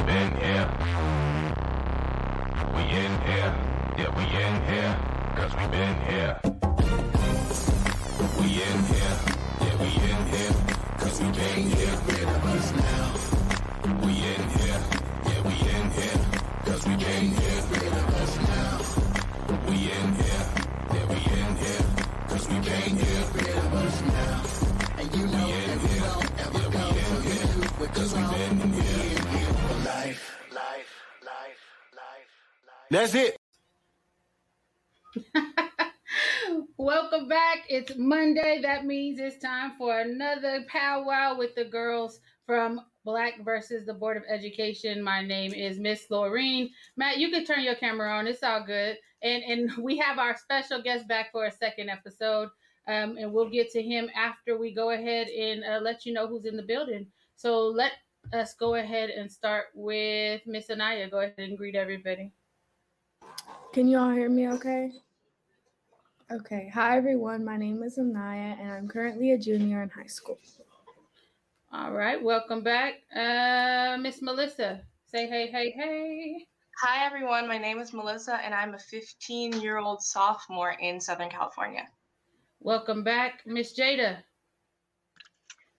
You in here? We in here? Yeah, we in here, 'cause we been here. We in here? Yeah, we in here, 'cause we been here. We're the ones now. We in here? Yeah, we in here, 'cause we been here. We're the ones now. We in here? Yeah, we in here, 'cause we been here. We're the ones now. And you know that we won't ever go till you do what you want. We in here for life. That's it. Welcome back. It's Monday. That means it's time for another powwow with the girls from Black versus the Board of Education. My name is Miss Laureen. Matt, you can turn your camera on. It's all good. And we have our special guest back for a second episode, and we'll get to him after we go ahead and let you know who's in the building. So let us go ahead and start with Miss Anaya. Go ahead and greet everybody. Can you all hear me okay? Okay. Hi, everyone. My name is Anaya, and I'm currently a junior in high school. All right. Welcome back. Miss Melissa, say hey, hey, hey. Hi, everyone. My name is Melissa, and I'm a 15-year-old sophomore in Southern California. Welcome back. Miss Jada.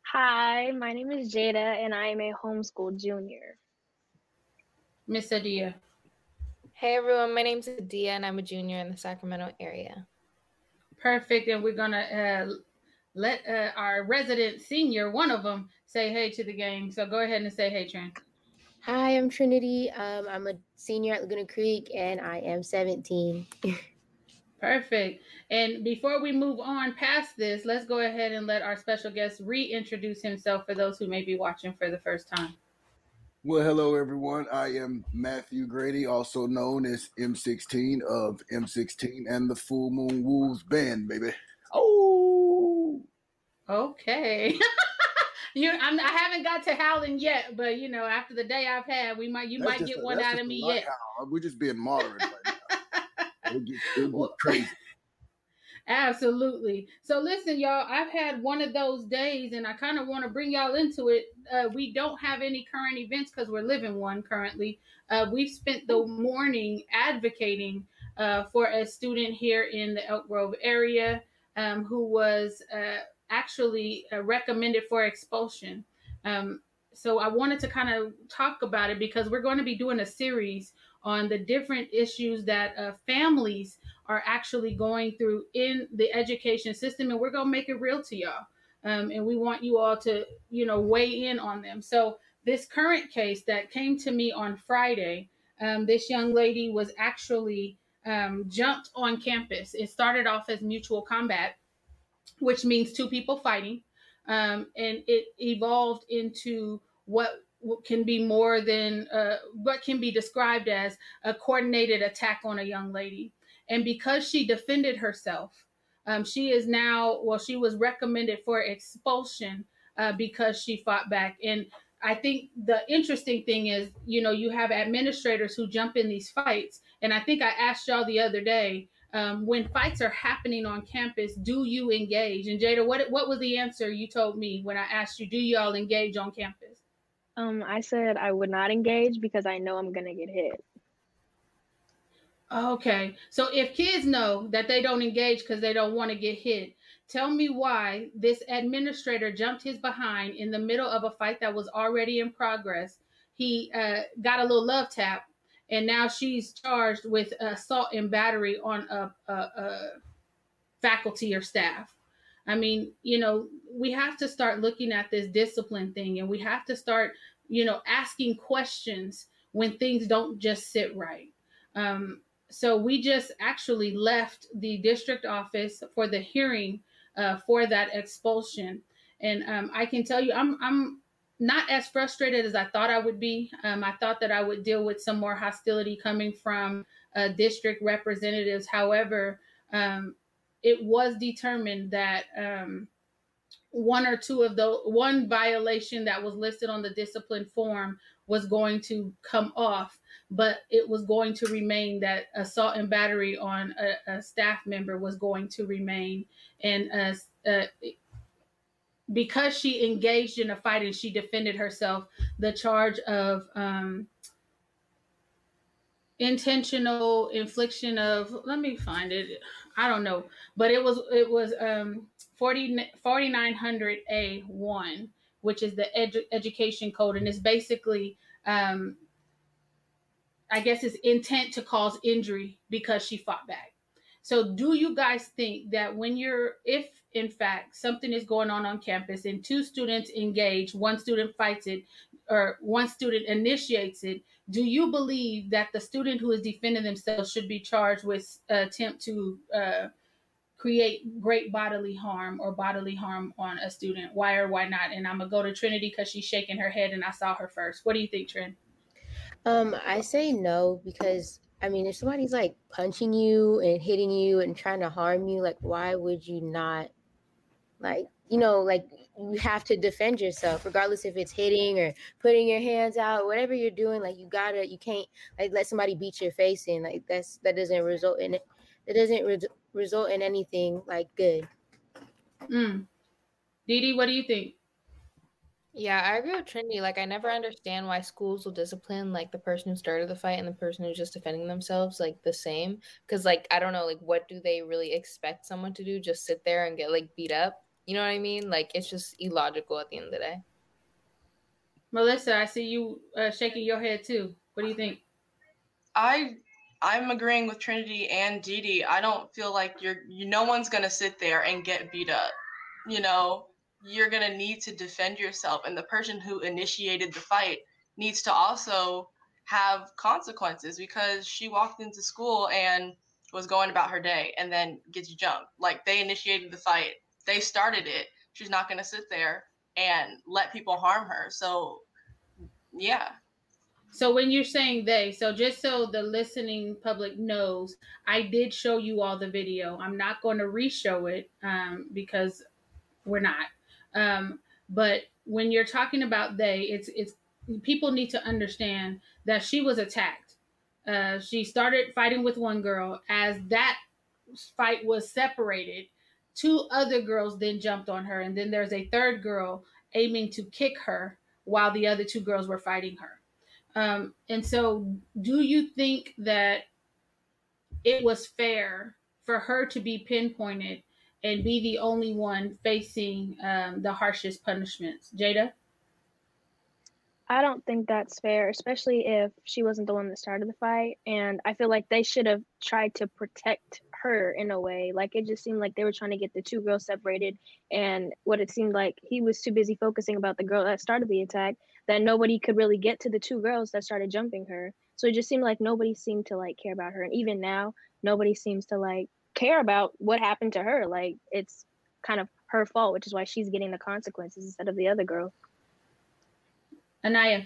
Hi, my name is Jada, and I am a homeschool junior. Miss Adia. Hey everyone, my name's Adia and I'm a junior in the Sacramento area. Perfect, and we're gonna let our resident senior, one of them, say hey to the game. So go ahead and say hey, Trin. Hi, I'm Trinity. I'm a senior at Laguna Creek and I am 17. Perfect, and before we move on past this, let's go ahead and let our special guest reintroduce himself for those who may be watching for the first time. Well, hello, everyone. I am Matthew Grady, also known as M16 of M16 and the Full Moon Wolves Band, baby. Oh! Okay. I haven't got to howling yet, but, you know, after the day I've had, you might get one out of me yet. Howl. We're just being moderate right now. It'll get crazy. Absolutely. So listen, y'all, I've had one of those days and I kind of want to bring y'all into it. We don't have any current events because we're living one currently. We've spent the morning advocating for a student here in the Elk Grove area who was actually recommended for expulsion. So I wanted to kind of talk about it because we're going to be doing a series on the different issues that families are actually going through in the education system, and we're going to make it real to y'all. And we want you all to, you know, weigh in on them. So this current case that came to me on Friday, this young lady was actually jumped on campus. It started off as mutual combat, which means two people fighting. And it evolved into what can be more than what can be described as a coordinated attack on a young lady. And because she defended herself, she was recommended for expulsion because she fought back. And I think the interesting thing is, you know, you have administrators who jump in these fights. And I think I asked y'all the other day, when fights are happening on campus, do you engage? And Jada, what was the answer you told me when I asked you, do y'all engage on campus? I said I would not engage because I know I'm going to get hit. Okay. So if kids know that they don't engage because they don't want to get hit, tell me why this administrator jumped his behind in the middle of a fight that was already in progress. He got a little love tap, and now she's charged with assault and battery on a faculty or staff. I mean, you know, we have to start looking at this discipline thing, and we have to start, you know, asking questions when things don't just sit right. So we just actually left the district office for the hearing for that expulsion. And I can tell you, I'm not as frustrated as I thought I would be. I thought that I would deal with some more hostility coming from district representatives. However, it was determined that one violation that was listed on the discipline form was going to come off, but it was going to remain that assault and battery on a staff member was going to remain. And because she engaged in a fight and she defended herself, the charge of intentional infliction of, let me find it, I don't know, but it was 4900A1, which is the education code, and it's basically I guess it's intent to cause injury because she fought back. So do you guys think that when you're, if in fact something is going on campus and two students engage, one student fights it, or one student initiates it, do you believe that the student who is defending themselves should be charged with attempt to create great bodily harm or bodily harm on a student? Why or why not? And I'm gonna go to Trinity because she's shaking her head and I saw her first. What do you think, Trin? I say no, because I mean, if somebody's like punching you and hitting you and trying to harm you, like, why would you not, like, you know, like, you have to defend yourself, regardless if it's hitting or putting your hands out, whatever you're doing, like, you can't, like, let somebody beat your face in, like, that doesn't result in anything, like, good. Didi, what do you think? Yeah, I agree with Trinity. Like, I never understand why schools will discipline, like, the person who started the fight and the person who's just defending themselves, like, the same. Because, like, I don't know, like, what do they really expect someone to do? Just sit there and get, like, beat up? You know what I mean? Like, it's just illogical at the end of the day. Melissa, I see you shaking your head, too. What do you think? I'm agreeing with Trinity and Didi. I don't feel like no one's going to sit there and get beat up, you know? You're going to need to defend yourself. And the person who initiated the fight needs to also have consequences, because she walked into school and was going about her day and then gets jumped. Like, they initiated the fight. They started it. She's not going to sit there and let people harm her. So, yeah. So when you're saying they, so just so the listening public knows, I did show you all the video. I'm not going to reshow it because we're not. But when you're talking about they, it's people need to understand that she was attacked. She started fighting with one girl. As that fight was separated, two other girls then jumped on her. And then there's a third girl aiming to kick her while the other two girls were fighting her. And so do you think that it was fair for her to be pinpointed and be the only one facing the harshest punishments? Jada? I don't think that's fair, especially if she wasn't the one that started the fight. And I feel like they should have tried to protect her in a way. Like, it just seemed like they were trying to get the two girls separated. And what it seemed like, he was too busy focusing about the girl that started the attack that nobody could really get to the two girls that started jumping her. So it just seemed like nobody seemed to, like, care about her. And even now, nobody seems to, like, care about what happened to her. Like, it's kind of her fault, which is why she's getting the consequences instead of the other girl. Anaya.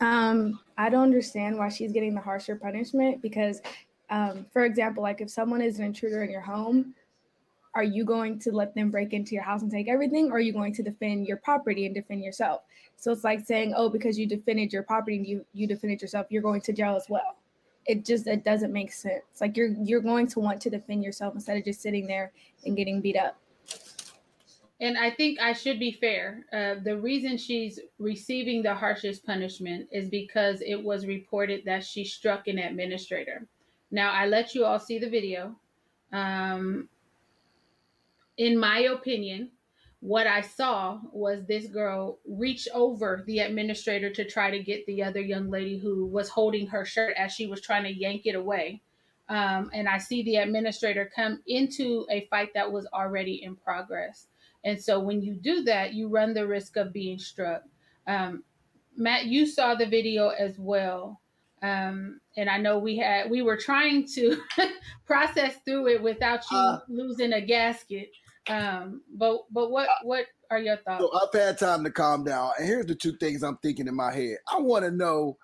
I don't understand why she's getting the harsher punishment, because for example, like, if someone is an intruder in your home, are you going to let them break into your house and take everything, or are you going to defend your property and defend yourself? So it's like saying, oh, because you defended your property and you defended yourself, you're going to jail as well. It doesn't make sense. Like, you're going to want to defend yourself instead of just sitting there and getting beat up. And I think I should be fair. The reason she's receiving the harshest punishment is because it was reported that she struck an administrator. Now, I let you all see the video. In my opinion, what I saw was this girl reach over the administrator to try to get the other young lady who was holding her shirt as she was trying to yank it away. And I see the administrator come into a fight that was already in progress. And so when you do that, you run the risk of being struck. Matt, you saw the video as well. And I know we were trying to process through it without you losing a gasket. But what are your thoughts? So I've had time to calm down, and here's the two things I'm thinking in my head. I want to know,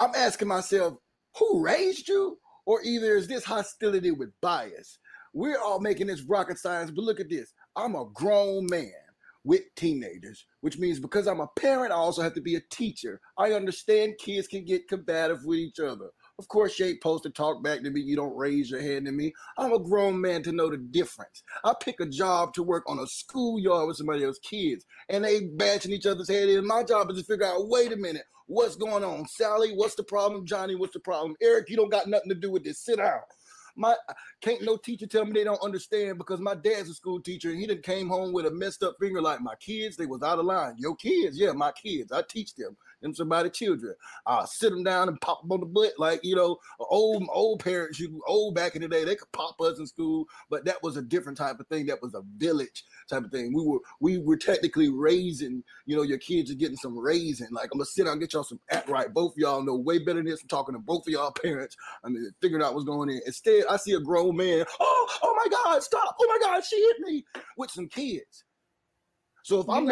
I'm asking myself, who raised you? Or either is this hostility with bias? We're all making this rocket science, but look at this. I'm a grown man with teenagers, which means because I'm a parent, I also have to be a teacher. I understand kids can get combative with each other. Of course, you ain't supposed to talk back to me. You don't raise your hand to me. I'm a grown man to know the difference. I pick a job to work on a schoolyard with somebody else's kids, and they bashing each other's head in. My job is to figure out, wait a minute, What's going on, Sally? What's the problem, Johnny? What's the problem, Eric? You don't got nothing to do with this. Sit down. My can't no teacher tell me they don't understand, because my dad's a school teacher and he done came home with a messed up finger like, my kids, they was out of line. Your kids, yeah, my kids. I teach them. Them somebody's children. I sit them down and pop them on the butt like, you know, old parents, you old back in the day, they could pop us in school, but that was a different type of thing. That was a village type of thing. We were technically raising, you know, your kids are getting some raising. Like, I'm gonna sit down and get y'all some act right. Both of y'all know way better than this. I'm talking to both of y'all parents. I mean, figuring out what's going on. Instead, I see a grown man. Oh my God, stop. Oh my God, she hit me with some kids. So if I'm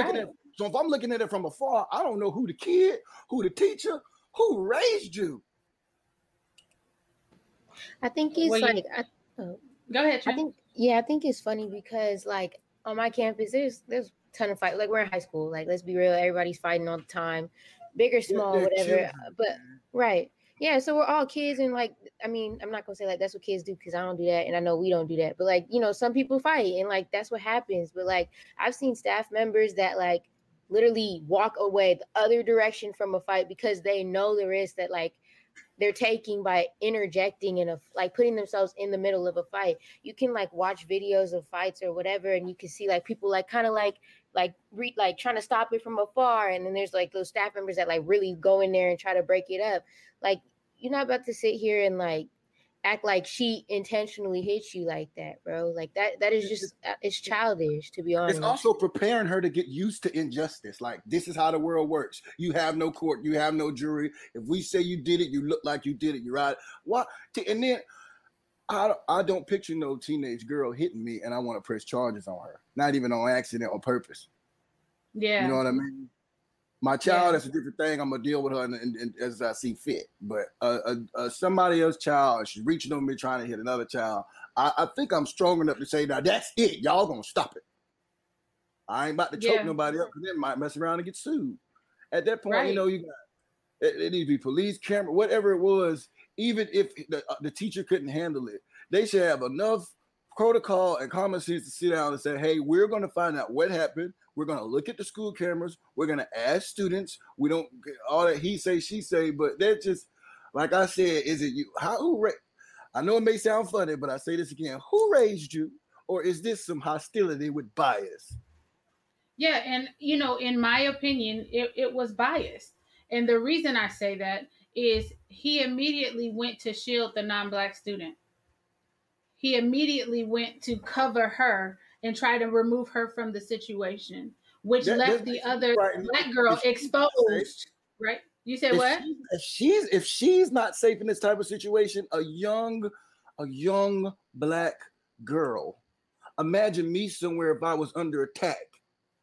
looking at it from afar, I don't know who the kid, who the teacher, who raised you. I think it's go ahead, Trent. I think it's funny because, like, on my campus, there's a ton of fight. Like, we're in high school. Like, let's be real, everybody's fighting all the time, big or small, whatever. But right. Yeah, so we're all kids, and, like, I mean, I'm not going to say, like, that's what kids do, because I don't do that, and I know we don't do that. But, like, you know, some people fight, and, like, that's what happens. But, like, I've seen staff members that, like, literally walk away the other direction from a fight because they know the risk that, like, they're taking by interjecting and, like, putting themselves in the middle of a fight. You can, like, watch videos of fights or whatever, and you can see, like, people, like, kind of, like trying to stop it from afar. And then there's, like, those staff members that, like, really go in there and try to break it up. Like, you're not about to sit here and, like, act like she intentionally hits you like that, bro. Like, that is just, it's childish, to be honest. It's also preparing her to get used to injustice. Like, this is how the world works. You have no court. You have no jury. If we say you did it, you look like you did it. You're right. Why? And then I don't picture no teenage girl hitting me and I want to press charges on her. Not even on accident or purpose. Yeah. You know what I mean? My child, that's a different thing. I'm going to deal with her and as I see fit. But somebody else's child, she's reaching on me trying to hit another child. I think I'm strong enough to say, now that's it. Y'all going to stop it. I ain't about to choke nobody up, because they might mess around and get sued. At that point, you know, you got it needs to be police, camera, whatever it was. Even if the teacher couldn't handle it, they should have enough protocol and common sense to sit down and say, hey, we're going to find out what happened. We're going to look at the school cameras. We're going to ask students. We don't all that he say, she say, but they're just, like I said, is it you? I know it may sound funny, but I say this again. Who raised you? Or is this some hostility with bias? Yeah. And, you know, in my opinion, it was biased. And the reason I say that is he immediately went to shield the non-Black student. He immediately went to cover her and try to remove her from the situation, which left the other Black girl exposed, right? You said what? If she's not safe in this type of situation, a young Black girl, imagine me somewhere if I was under attack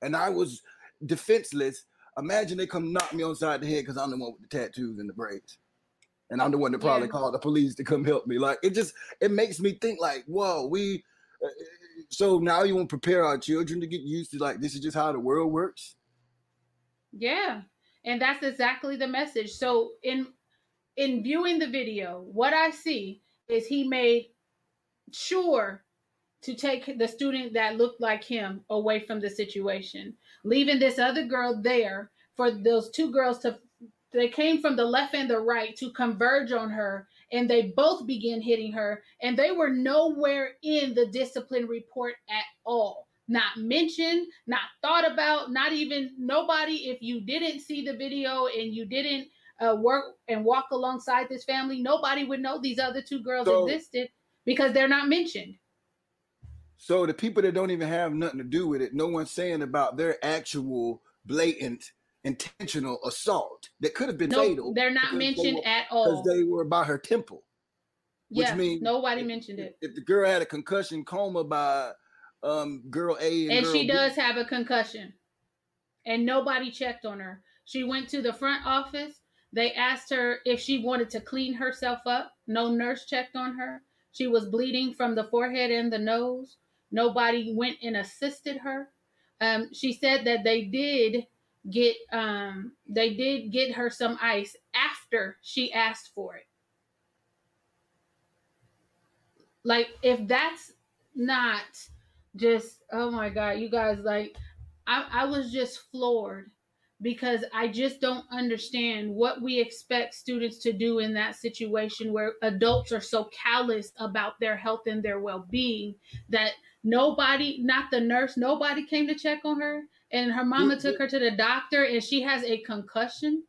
and I was defenseless. Imagine they come knock me on the side of the head because I'm the one with the tattoos and the braids. And I'm the one that probably called the police to come help me. Like, it makes me think like, whoa, so now you want to prepare our children to get used to, like, this is just how the world works. Yeah. And that's exactly the message. So in viewing the video, what I see is he made sure to take the student that looked like him away from the situation, leaving this other girl there for those two girls to. They came from the left and the right to converge on her, and they both began hitting her, and they were nowhere in the discipline report at all. Not mentioned, not thought about, not even nobody. If you didn't see the video and you didn't work and walk alongside this family, nobody would know these other two girls existed because they're not mentioned. So the people that don't even have nothing to do with it, no one's saying about their actual blatant intentional assault that could have been fatal. They're not mentioned at all. Because they were by her temple. Yeah, which means nobody mentioned it. If the girl had a concussion coma by girl A and she does have a concussion and nobody checked on her. She went to the front office. They asked her if she wanted to clean herself up. No nurse checked on her. She was bleeding from the forehead and the nose. Nobody went and assisted her. She said that they did get her some ice after she asked for it. Like, if that's not just, oh my God, you guys, like, I was just floored because I just don't understand what we expect students to do in that situation where adults are so callous about their health and their well-being that nobody, not the nurse, nobody came to check on her, and her mama took her to the doctor and she has a concussion.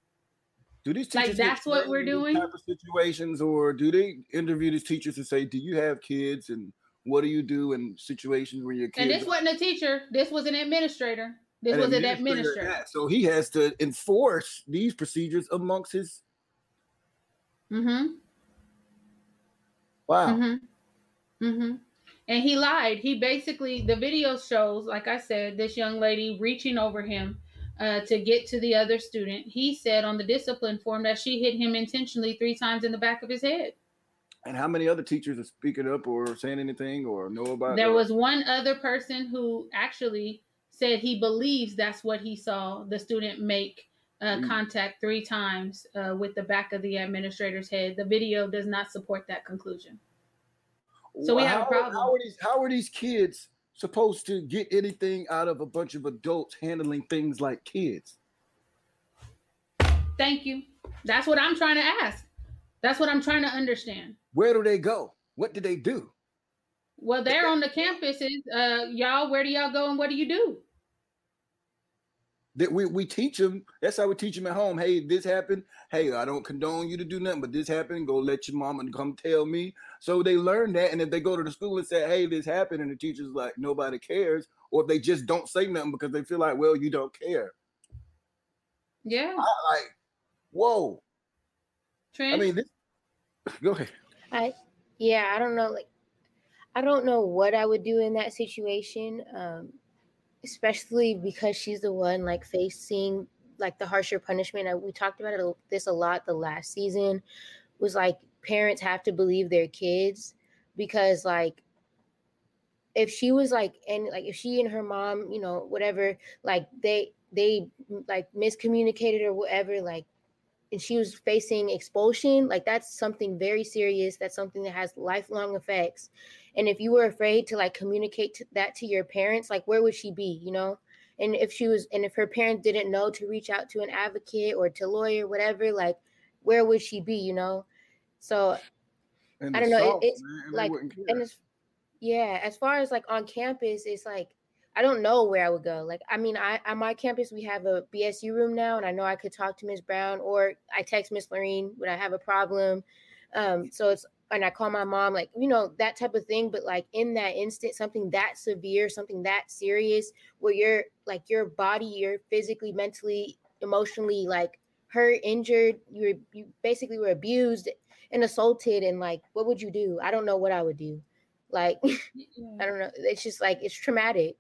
Do these teachers like that's what we're doing? Type of situations, or do they interview these teachers to say, do you have kids and what do you do in situations where your kids? And this wasn't a teacher. This was an administrator. This was an administrator. So he has to enforce these procedures amongst his. Mm-hmm. Wow. Mm-hmm. Mm-hmm. And he lied. He basically, the video shows, like I said, this young lady reaching over him to get to the other student. He said on the discipline form that she hit him intentionally 3 times in the back of his head. And how many other teachers are speaking up or saying anything or know about it? There was one other person who actually said he believes that's what he saw. The student make contact 3 times with the back of the administrator's head. The video does not support that conclusion. So we have a problem. How are these kids supposed to get anything out of a bunch of adults handling things like kids? Thank you. That's what I'm trying to ask. That's what I'm trying to understand. Where do they go? What do they do? Well, they're on the campuses. Y'all, where do y'all go and what do you do? That we teach them. That's how we teach them at home. Hey, this happened. Hey, I don't condone you to do nothing, but this happened. Go let your mom and come tell me. So they learn that. And if they go to the school and say, hey, this happened, and the teacher's like, nobody cares. Or if they just don't say nothing because they feel like, well, you don't care. Yeah. I, like, whoa. Trent? I mean, this. Go ahead. I don't know. Like, I don't know what I would do in that situation. Especially because she's the one like facing like the harsher punishment. We talked about it, this a lot the last season, was like parents have to believe their kids, because like if she was like, and like if she and her mom, you know, whatever, like they like miscommunicated or whatever, like, and she was facing expulsion, like that's something very serious. That's something that has lifelong effects. And if you were afraid to like communicate that to your parents, like where would she be, you know? And if she was, and if her parents didn't know to reach out to an advocate or to lawyer, whatever, like where would she be, you know? So and I don't know. It's like, and it's, yeah, as far as like on campus, it's like, I don't know where I would go. Like, I mean, on my campus, we have a BSU room now, and I know I could talk to Ms. Brown, or I text Ms. Lorene when I have a problem. So it's, and I call my mom, like, you know, that type of thing. But like in that instant, something that severe, something that serious, where you're like your body, you're physically, mentally, emotionally, like hurt, injured, you basically were abused and assaulted. And like, what would you do? I don't know what I would do. Like, I don't know. It's just like, it's traumatic.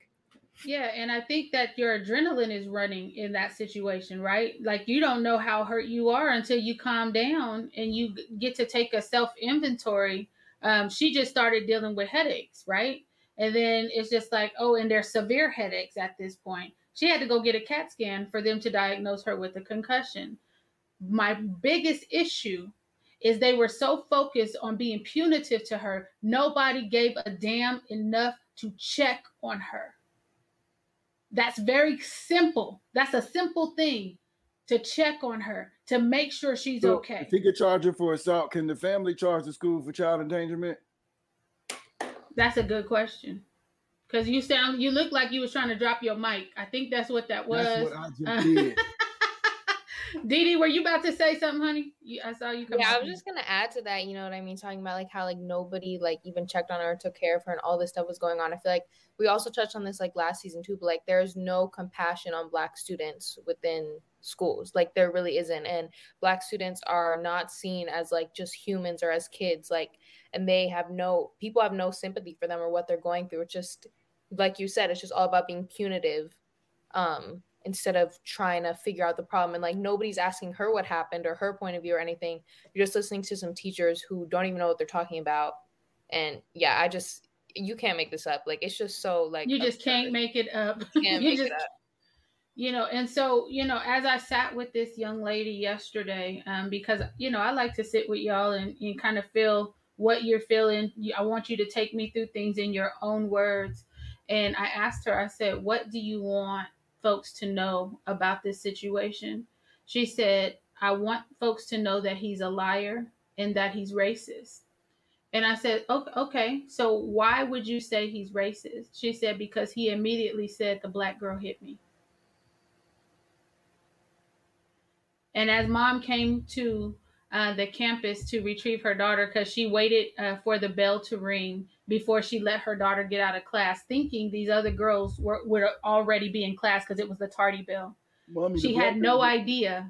Yeah, and I think that your adrenaline is running in that situation, right? Like you don't know how hurt you are until you calm down and you get to take a self-inventory. She just started dealing with headaches, right? And then it's just like, oh, and there's severe headaches at this point. She had to go get a CAT scan for them to diagnose her with a concussion. My biggest issue is they were so focused on being punitive to her, nobody gave a damn enough to check on her. That's very simple. That's a simple thing, to check on her, to make sure she's okay. If he could charge her for assault, can the family charge the school for child endangerment? That's a good question. Because you look like you was trying to drop your mic. I think that's what that was. That's what I just did. Didi, were you about to say something, honey? I saw you come. Yeah, I was just going to add to that, you know what I mean? Talking about like how like nobody like even checked on her or took care of her and all this stuff was going on. I feel like we also touched on this like last season too, but like there's no compassion on Black students within schools. Like there really isn't. And Black students are not seen as like just humans or as kids, like, and people have no sympathy for them or what they're going through. It's just, like you said, it's just all about being punitive. Instead of trying to figure out the problem. And like, nobody's asking her what happened or her point of view or anything. You're just listening to some teachers who don't even know what they're talking about. And yeah, you can't make this up. Like, it's just so like, you just can't make it up. You know, and so, you know, as I sat with this young lady yesterday, because, you know, I like to sit with y'all and kind of feel what you're feeling. I want you to take me through things in your own words. And I asked her, I said, what do you want folks to know about this situation. She said, I want folks to know that he's a liar and that he's racist. And I said, okay, so why would you say he's racist? She said, because he immediately said the black girl hit me. And as mom came to the campus to retrieve her daughter, because she waited for the bell to ring before she let her daughter get out of class, thinking these other girls would already be in class because it was the tardy bell. Mommy, she had no idea.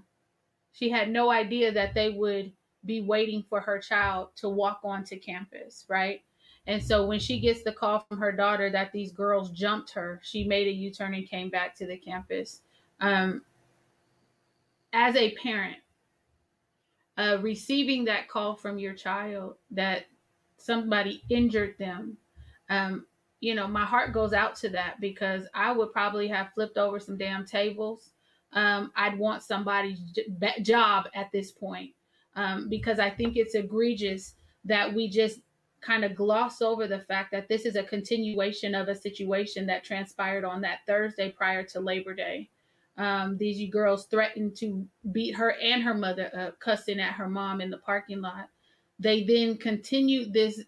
She had no idea that they would be waiting for her child to walk onto campus, right? And so when she gets the call from her daughter that these girls jumped her, she made a U-turn and came back to the campus. As a parent, receiving that call from your child that somebody injured them, you know, my heart goes out to that, because I would probably have flipped over some damn tables. I'd want somebody's job at this point. Because I think it's egregious that we just kind of gloss over the fact that this is a continuation of a situation that transpired on that Thursday prior to Labor Day. These girls threatened to beat her and her mother up, cussing at her mom in the parking lot. They then continued this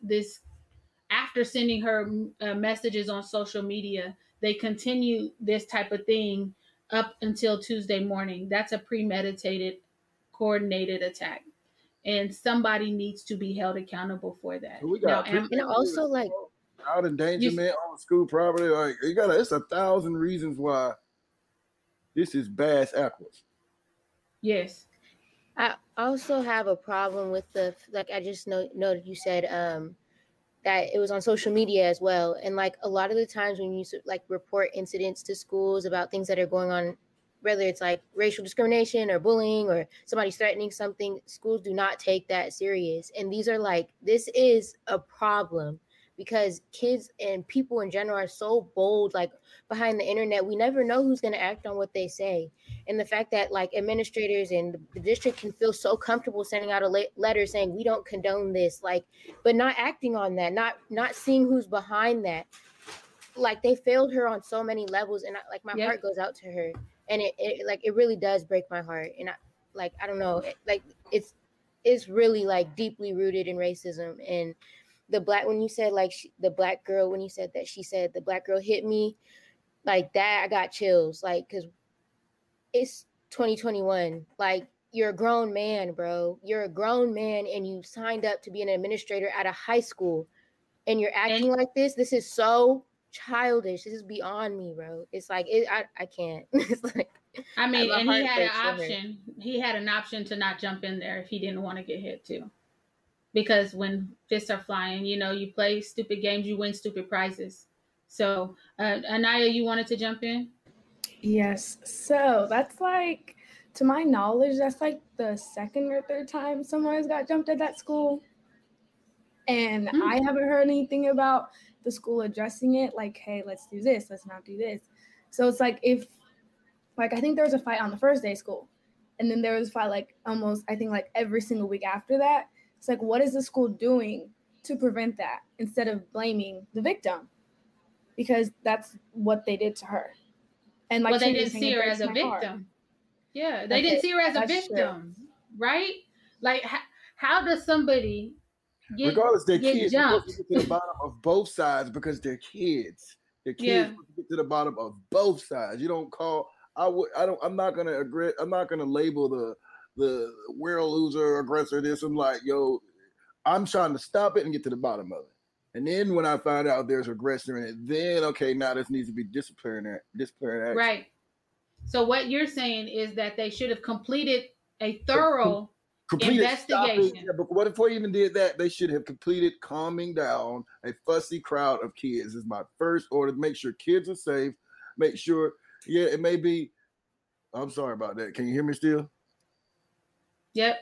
after sending her messages on social media. They continued this type of thing up until Tuesday morning. That's a premeditated, coordinated attack. And somebody needs to be held accountable for that. We got now, and also like child endangerment on school property. Like you got, it's 1,000 reasons why this is bass apples. Yes, I also have a problem with the I just know you said that it was on social media as well, and like a lot of the times when you like report incidents to schools about things that are going on, whether it's like racial discrimination or bullying or somebody's threatening something, schools do not take that serious. And these are like, this is a problem because kids and people in general are so bold, like behind the internet, we never know who's going to act on what they say. And the fact that like administrators and the district can feel so comfortable sending out a letter saying we don't condone this, like, but not acting on that, not seeing who's behind that. Like they failed her on so many levels, and like my heart goes out to her. And it like it really does break my heart, and I don't know, like it's really like deeply rooted in racism. And when you said like the black girl, when you said that she said the black girl hit me, like that I got chills, like because it's 2021. Like you're a grown man, bro. You're a grown man, and you signed up to be an administrator at a high school, and you're acting like this. This is so childish. This is beyond me, bro. It's like I can't. It's like and he had an option. He had an option to not jump in there if he didn't want to get hit too, because when fists are flying, you know, you play stupid games, you win stupid prizes. So Anaya, you wanted to jump in? Yes. So that's like, to my knowledge, that's like the second or third time someone has got jumped at that school. And I haven't heard anything about the school addressing it, like, hey, let's do this, let's not do this. So it's like I think there was a fight on the first day of school, and then there was a fight like almost, I think, like every single week after that. It's like, what is the school doing to prevent that instead of blaming the victim? Because that's what they did to her. And like, well, they didn't see her as a victim. Yeah, they didn't see her as a victim, right? Like, how does somebody... Regardless, they're kids. They're supposed to get to the bottom of both sides because they're kids. They're kids supposed to get to the bottom of both sides. You don't call. I'm not gonna agree. I'm not gonna label the we're a loser, aggressor, this. I'm like, yo, I'm trying to stop it and get to the bottom of it. And then when I find out there's aggressor in it, then okay, now this needs to be disciplinary action. Right. So what you're saying is that they should have completed a thorough investigation. Yeah, but what if we even did that? They should have completed calming down a fussy crowd of kids. Is my first order. Make sure kids are safe. Make sure, it may be. I'm sorry about that. Can you hear me still? Yep.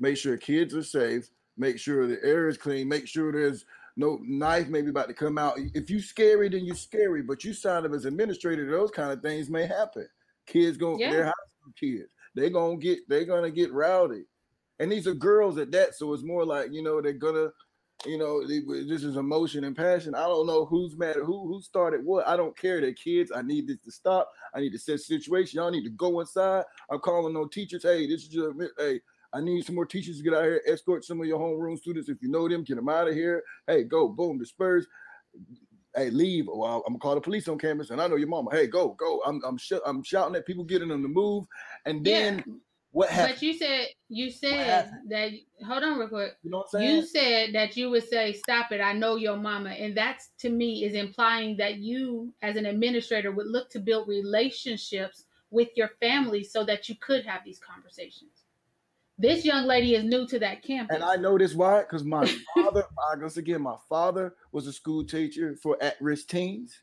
Make sure kids are safe. Make sure the air is clean. Make sure there's no knife maybe about to come out. If you scary, then you scary. But you signed up as administrator. Those kind of things may happen. Kids they're high school kids. They're gonna get rowdy. And these are girls at that, so it's more like, you know, they're gonna you know, this is emotion and passion. I don't know who's mad at who started what. I don't care. They're kids. I need this to stop. I need to set situation. Y'all need to go inside. I'm calling on teachers. Hey, this is just, hey, I need some more teachers to get out here, escort some of your homeroom students. If you know them, get them out of here. Hey, go, boom, disperse. Hey, leave. Or I'm gonna call the police on campus, and I know your mama. Hey, go, go. I'm shouting at people, getting them to move, and then. Yeah. What happened? But you said that, hold on real quick. You know what I'm saying? You said that you would say, stop it, I know your mama. And that's, to me, is implying that you, as an administrator, would look to build relationships with your family so that you could have these conversations. This young lady is new to that campus. And I know this why, because my father, once again, my father was a school teacher for at-risk teens.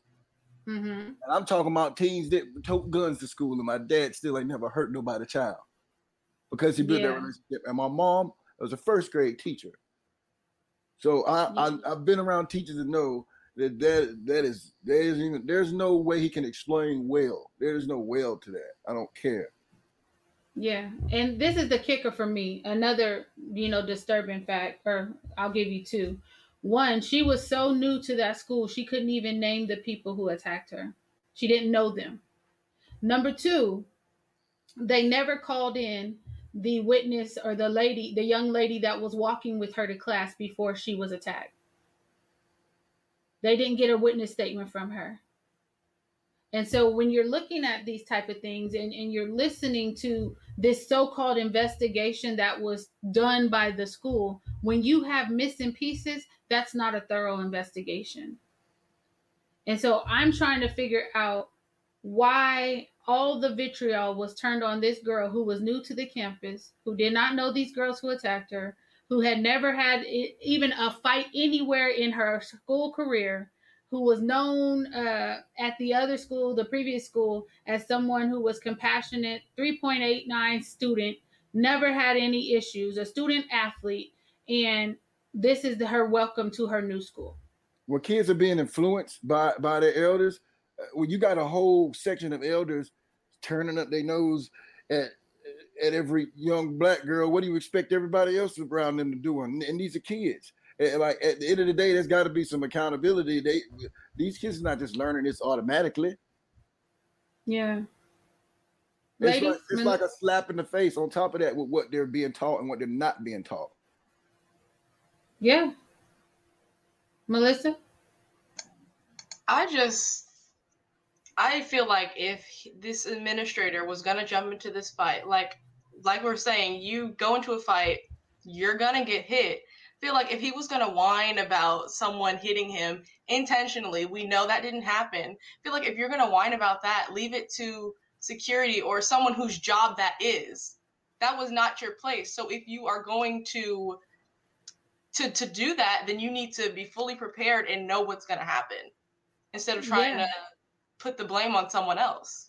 Mm-hmm. And I'm talking about teens that took guns to school, and my dad still ain't never hurt nobody child. Because he built that relationship. And my mom was a first grade teacher. So I've been around teachers that know that there's no way he can explain well. There's no well to that. I don't care. Yeah. And this is the kicker for me. Another, disturbing fact, or I'll give you two. One, she was so new to that school, she couldn't even name the people who attacked her. She didn't know them. Number two, they never called in the witness or the young lady that was walking with her to class before she was attacked. They didn't get a witness statement from her. And so when you're looking at these type of things and you're listening to this so-called investigation that was done by the school, when you have missing pieces, that's not a thorough investigation. And so I'm trying to figure out why all the vitriol was turned on this girl who was new to the campus, who did not know these girls who attacked her, who had never had even a fight anywhere in her school career, who was known at the other school, the previous school, as someone who was compassionate, 3.89 student, never had any issues, a student athlete, and this is her welcome to her new school. Well, kids are being influenced by their elders. When you got a whole section of elders turning up their nose at every young black girl, what do you expect everybody else around them to do? And these are kids. And like at the end of the day, there's got to be some accountability. These kids are not just learning this automatically. Yeah. It's like a slap in the face on top of that with what they're being taught and what they're not being taught. Yeah. Melissa? I feel like if this administrator was going to jump into this fight, like we're saying, you go into a fight, you're going to get hit. I feel like if he was going to whine about someone hitting him intentionally, we know that didn't happen. I feel like if you're going to whine about that, leave it to security or someone whose job that is. That was not your place. So if you are going to do that, then you need to be fully prepared and know what's going to happen instead of trying to put the blame on someone else.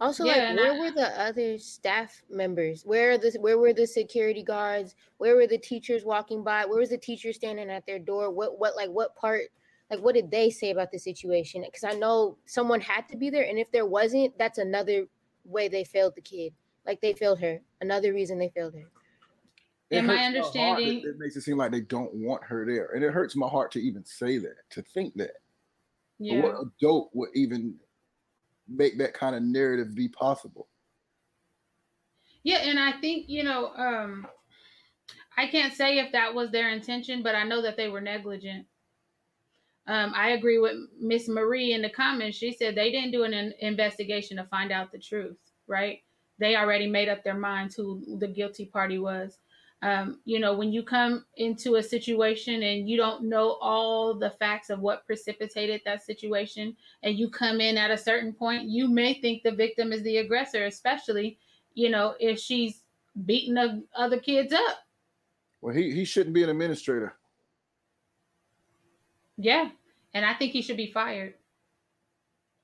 Also, where were the other staff members? Where were the security guards? Where were the teachers walking by? Where was the teacher standing at their door? What did they say about the situation? Because I know someone had to be there, and if there wasn't, that's another way they failed the kid. Like, they failed her. Another reason they failed her. In my understanding, it makes it seem like they don't want her there, and it hurts my heart to even say that, to think that. Yeah. But what adult would even make that kind of narrative be possible? Yeah, and I think, I can't say if that was their intention, but I know that they were negligent. I agree with Miss Marie in the comments. She said they didn't do an investigation to find out the truth, right? They already made up their minds who the guilty party was. When you come into a situation and you don't know all the facts of what precipitated that situation, and you come in at a certain point, you may think the victim is the aggressor, especially, if she's beating other kids up. Well, he shouldn't be an administrator. Yeah. And I think he should be fired.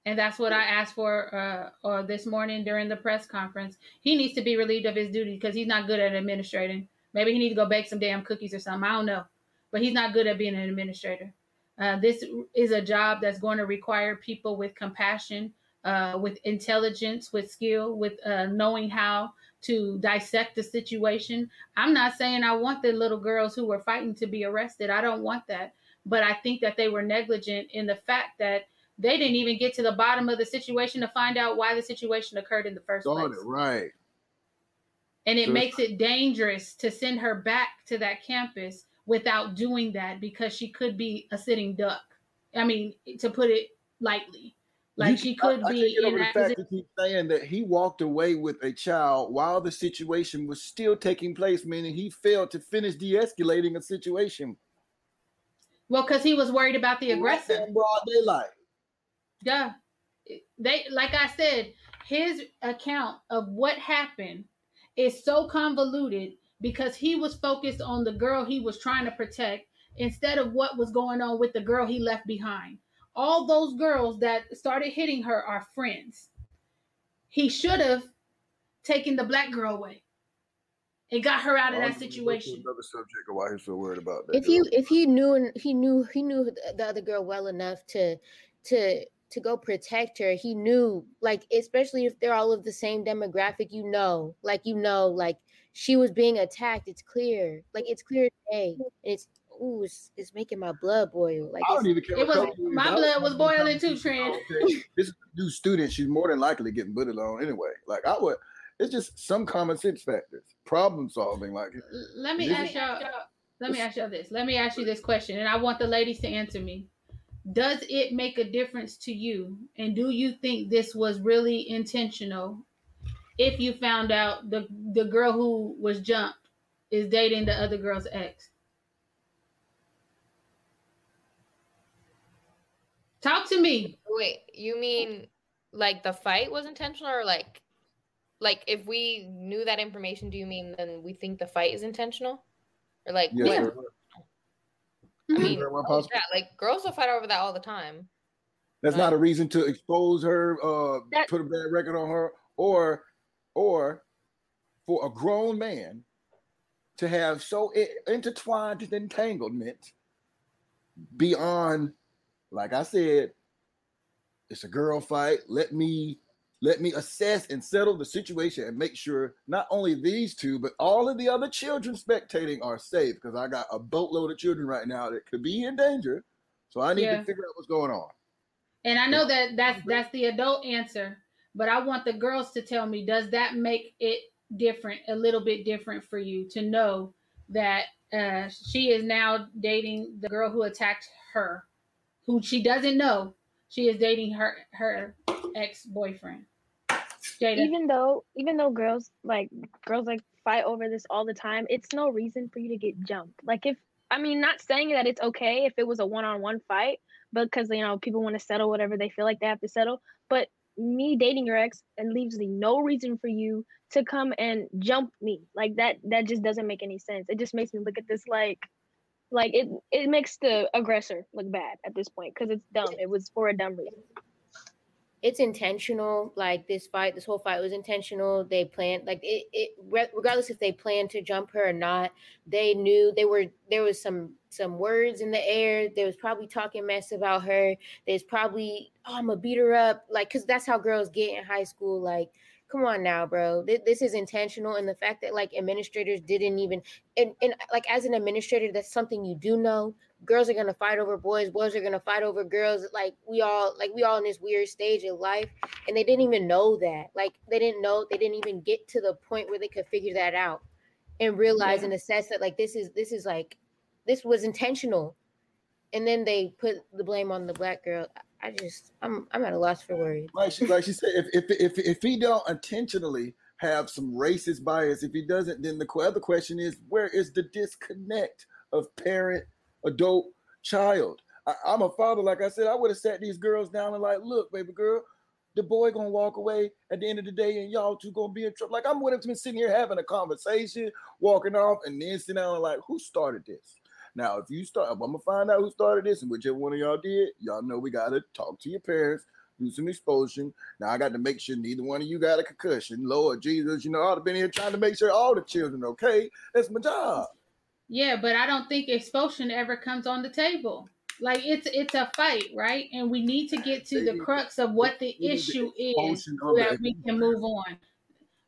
And that's what I asked for this morning during the press conference. He needs to be relieved of his duty because he's not good at administrating. Maybe he needs to go bake some damn cookies or something. I don't know. But he's not good at being an administrator. This is a job that's going to require people with compassion, with intelligence, with skill, with knowing how to dissect the situation. I'm not saying I want the little girls who were fighting to be arrested. I don't want that. But I think that they were negligent in the fact that they didn't even get to the bottom of the situation to find out why the situation occurred in the first place. Right. And it makes it dangerous to send her back to that campus without doing that, because she could be a sitting duck. I mean, to put it lightly, like she could be in that position. He's saying that he walked away with a child while the situation was still taking place, meaning he failed to finish de-escalating a situation. Well, because he was worried about the aggressor. Broad daylight. Yeah, they, like I said, his account of what happened is so convoluted because he was focused on the girl he was trying to protect instead of what was going on with the girl he left behind. All those girls that started hitting her are friends. He should have taken the black girl away and got her out of that situation. Another subject of why he's so worried about that. If he knew the other girl well enough to go protect her, he knew, like, especially if they're all of the same demographic, like she was being attacked. It's clear, like it's clear today. And it's making my blood boil. Like I don't even care. My blood was boiling too, Trent. This is a new student. She's more than likely getting bullied on anyway. Like I would, it's just some common sense factors, problem solving. Like Let me ask you this question, and I want the ladies to answer me. Does it make a difference to you? And do you think this was really intentional? If you found out the girl who was jumped is dating the other girl's ex. Talk to me. Wait, you mean like the fight was intentional, or like if we knew that information, do you mean then we think the fight is intentional? Or like, yeah. I mean, yeah, like girls will fight over that all the time. That's not a reason to expose her, put a bad record on her, or for a grown man to have so intertwined and entanglement beyond, like I said, it's a girl fight. Let me assess and settle the situation and make sure not only these two, but all of the other children spectating are safe, because I got a boatload of children right now that could be in danger. So I need to figure out what's going on. And I know that's the adult answer, but I want the girls to tell me, does that make it different, a little bit different for you to know that she is now dating the girl who attacked her, who she doesn't know. She is dating her ex-boyfriend. Jada. Even though girls fight over this all the time, it's no reason for you to get jumped. Like, if, I mean, not saying that it's okay if it was a one-on-one fight, but because, you know, people want to settle whatever they feel like they have to settle. But me dating your ex and leaves me no reason for you to come and jump me. Like that just doesn't make any sense. It just makes me look at this like it makes the aggressor look bad at this point, because it's dumb. It was for a dumb reason. It's intentional. Like this whole fight was intentional. They planned, like it regardless if they planned to jump her or not, they knew there was some words in the air. They was probably talking mess about her. There's probably, oh, I'm gonna beat her up. Like, cause that's how girls get in high school. Like, come on now, bro. This is intentional. And the fact that like administrators didn't even, and like as an administrator, that's something you do know. Girls are gonna fight over boys. Boys are gonna fight over girls. Like we all in this weird stage in life, and they didn't even know that. Like they didn't even get to the point where they could figure that out and realize and assess that like this is like this was intentional, and then they put the blame on the black girl. I'm at a loss for words. Like she said, if he don't intentionally have some racist bias, if he doesn't, then the other question is, where is the disconnect of parent? Adult, child. I'm a father. Like I said, I would have sat these girls down and like, look, baby girl, the boy gonna walk away at the end of the day, and y'all two gonna be in trouble. Like I would have been sitting here having a conversation, walking off, and then sitting down and like, who started this? Now, I'm gonna find out who started this, and whichever one of y'all did, y'all know we gotta talk to your parents, do some expulsion. Now I got to make sure neither one of you got a concussion. Lord Jesus, you know I'd have been here trying to make sure all the children okay. That's my job. Yeah, but I don't think expulsion ever comes on the table. Like it's a fight, right? And we need to get to the crux of what the issue is so that we can move on.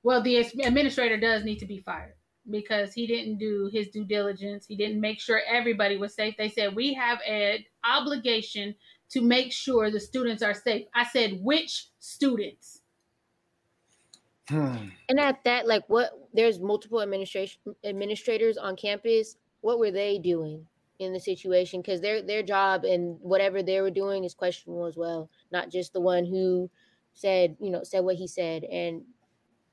Well, the administrator does need to be fired because he didn't do his due diligence. He didn't make sure everybody was safe. They said, we have an obligation to make sure the students are safe. I said, which students? And at that, like, what, there's multiple administrators on campus. What were they doing in the situation? Because their job and whatever they were doing is questionable as well. Not just the one who said, you know, said what he said and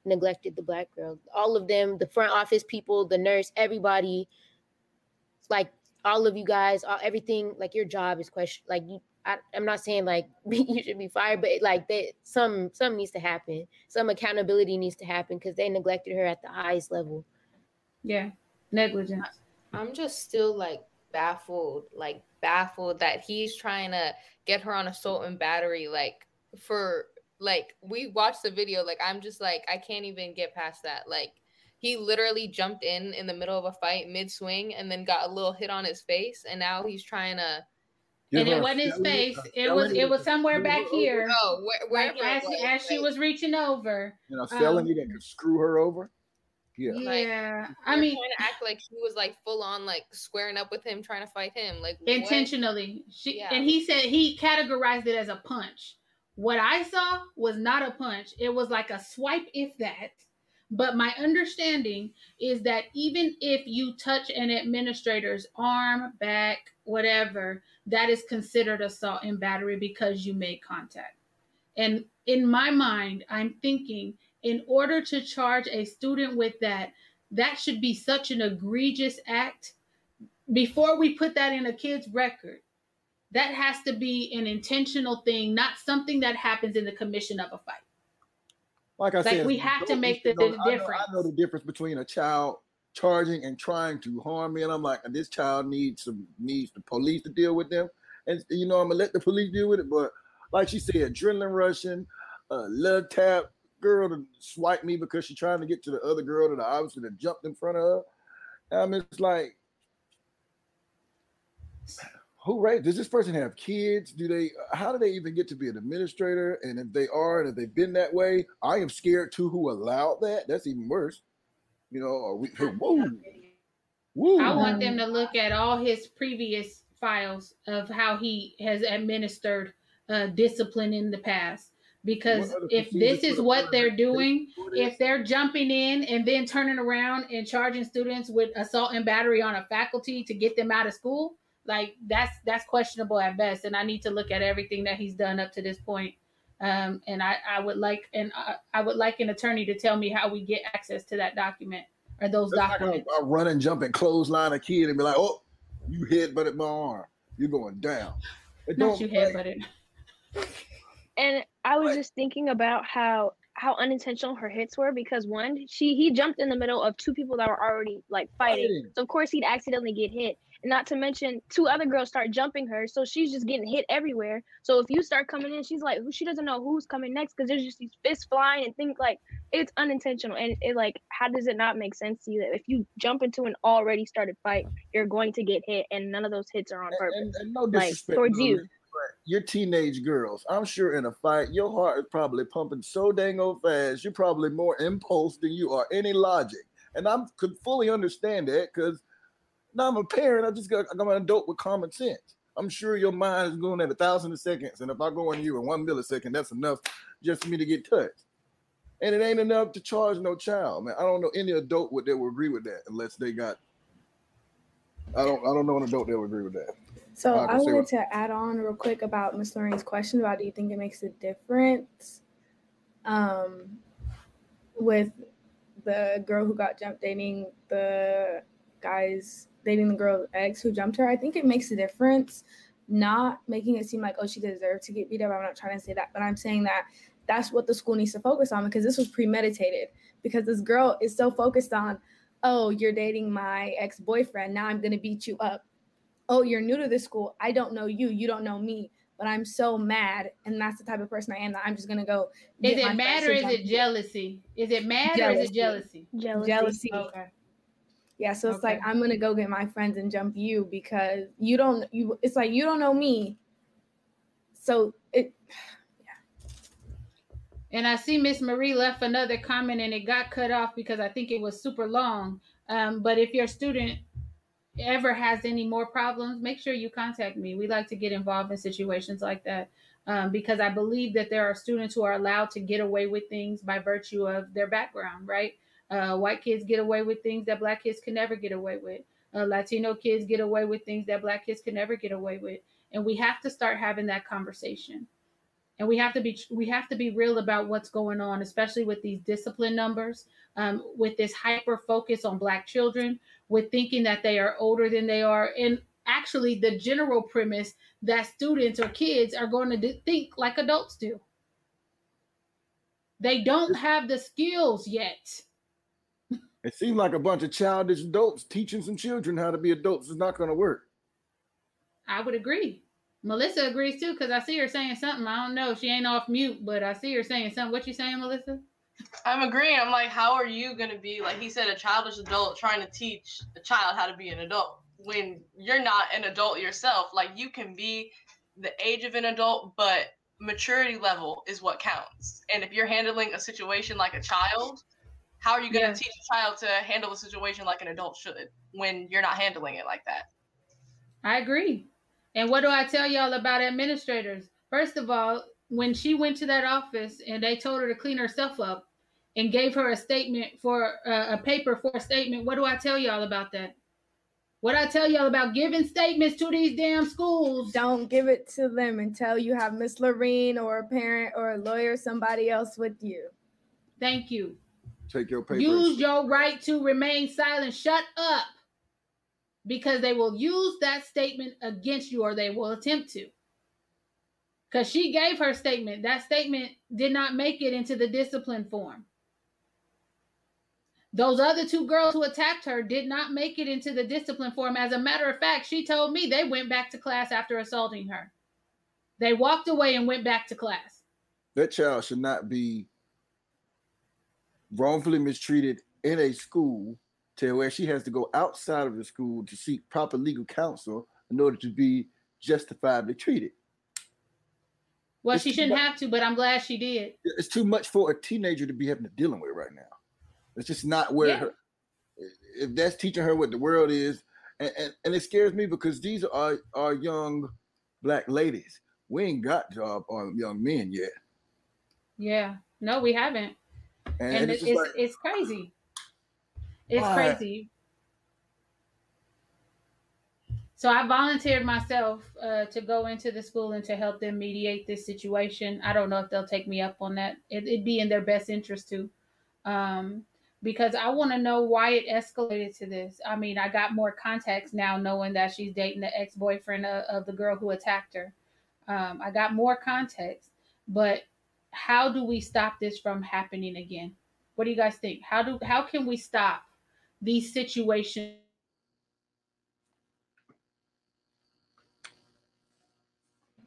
neglected the Black girl. All of them, the front office people, the nurse, everybody, like all of you guys, all, everything, like your job is questioned. Like you, I'm not saying like you should be fired, but like that, some needs to happen. Some accountability needs to happen because they neglected her at the highest level. Yeah, negligence. I'm just still like baffled that he's trying to get her on assault and battery, like for. Like, we watched the video, like, I'm just like, I can't even get past that. Like, he literally jumped in the middle of a fight, mid-swing, and then got a little hit on his face, and now he's trying to... And it wasn't his face. It was somewhere back here. Oh, where like, as she was reaching over. You know, felony that could screw her over. Yeah. Like, yeah. I mean... trying to act like she was, like, full-on, like, squaring up with him, trying to fight him. Like, intentionally. She, yeah. And he said he categorized it as a punch. What I saw was not a punch. It was like a swipe, if that. But my understanding is that even if you touch an administrator's arm, back, whatever, that is considered assault and battery because you made contact. And in my mind, I'm thinking in order to charge a student with that, that should be such an egregious act. Before we put that in a kid's record, that has to be an intentional thing, not something that happens in the commission of a fight. Like I said, we have to make the difference. I know the difference between a child charging and trying to harm me, and I'm like, this child needs the police to deal with them, and you know I'm gonna let the police deal with it. But like she said, adrenaline rushing, love tap, girl to swipe me because she's trying to get to the other girl that obviously jumped in front of her. I mean, it's like. Who, right? Does this person have kids? Do they? How do they even get to be an administrator? And if they are, and if they've been that way, I am scared too. Who allowed that? That's even worse. You know, or we, whoa. I want them to look at all his previous files of how he has administered discipline in the past. Because if this is what they're doing, if they're jumping in and then turning around and charging students with assault and battery on a faculty to get them out of school. Like that's questionable at best. And I need to look at everything that he's done up to this point. And I would like an attorney to tell me how we get access to that document or those documents. Like I run and jump and clothesline a kid and be like, oh, you headbutted my arm. You're going down. Not you headbutted. And I was just thinking about how unintentional her hits were because one, he jumped in the middle of two people that were already like fighting. So of course he'd accidentally get hit. Not to mention, two other girls start jumping her, so she's just getting hit everywhere. So if you start coming in, she's like, she doesn't know who's coming next because there's just these fists flying and things like it's unintentional. And it like, how does it not make sense to you that if you jump into an already started fight, you're going to get hit, and none of those hits are on purpose? And no disrespect, like, towards you. You're teenage girls. I'm sure in a fight, your heart is probably pumping so dang old fast. You're probably more impulse than you are any logic, and I could fully understand that because. Now I'm a parent. I'm an adult with common sense. I'm sure your mind is going at 1,000 seconds, and if I go on you in 1 millisecond, that's enough just for me to get touched. And it ain't enough to charge no child, man. I don't know any adult that would agree with that unless they got. I don't know an adult that would agree with that. So I wanted to add on real quick about Ms. Lorraine's question about do you think it makes a difference, with the girl who got jumped dating the guys. Dating the girl's ex who jumped her, I think it makes a difference. Not making it seem like, oh, she deserved to get beat up. I'm not trying to say that, but I'm saying that that's what the school needs to focus on because this was premeditated. Because this girl is so focused on, oh, you're dating my ex-boyfriend. Now I'm going to beat you up. Oh, you're new to this school. I don't know you. You don't know me. But I'm so mad, and that's the type of person I am that I'm just gonna go. Is it mad or is it jealousy? Is it mad or is it jealousy? Jealousy. Okay. Yeah, so it's like I'm gonna go get my friends and jump you because you it's like you don't know me. So it yeah. And I see Miss Marie left another comment and it got cut off because I think it was super long. But if your student ever has any more problems, make sure you contact me. We like to get involved in situations like that because I believe that there are students who are allowed to get away with things by virtue of their background, right? White kids get away with things that Black kids can never get away with. Latino kids get away with things that Black kids can never get away with. And we have to start having that conversation. And we have to be real about what's going on, especially with these discipline numbers, with this hyper focus on Black children, with thinking that they are older than they are. And actually the general premise that students or kids are going to think like adults do. They don't have the skills yet. It seems like a bunch of childish adults teaching some children how to be adults is not going to work. I would agree. Melissa agrees too, because I see her saying something. I don't know. She ain't off mute, but I see her saying something. What you saying, Melissa? I'm agreeing. I'm like, how are you going to be, like he said, a childish adult trying to teach a child how to be an adult when you're not an adult yourself? Like, you can be the age of an adult, but maturity level is what counts. And if you're handling a situation like a child, how are you going to teach a child to handle a situation like an adult should when you're not handling it like that? I agree. And what do I tell y'all about administrators? First of all, when she went to that office and they told her to clean herself up and gave her a statement for a paper for a statement, what do I tell y'all about that? What I tell y'all about giving statements to these damn schools? Don't give it to them until you have Miss Lorene or a parent or a lawyer, somebody else with you. Thank you. Take your paper. Use your right to remain silent. Shut up. Because they will use that statement against you, or they will attempt to. Because she gave her statement. That statement did not make it into the discipline form. Those other two girls who attacked her did not make it into the discipline form. As a matter of fact, she told me they went back to class after assaulting her. They walked away and went back to class. That child should not be wrongfully mistreated in a school to where she has to go outside of the school to seek proper legal counsel in order to be justifiably treated. Well, she shouldn't have to, but I'm glad she did. It's too much for a teenager to be having to dealing with right now. It's just not where her, if that's teaching her what the world is. And it scares me because these are our young Black ladies. We ain't got job on young men yet. Yeah, no, we haven't. And it's crazy. It's crazy. So I volunteered myself to go into the school and to help them mediate this situation. I don't know if they'll take me up on that. It'd be in their best interest too, because I want to know why it escalated to this. I mean, I got more context now knowing that she's dating the ex-boyfriend of the girl who attacked her. I got more context, but how do we stop this from happening again? What do you guys think? How can we stop these situations?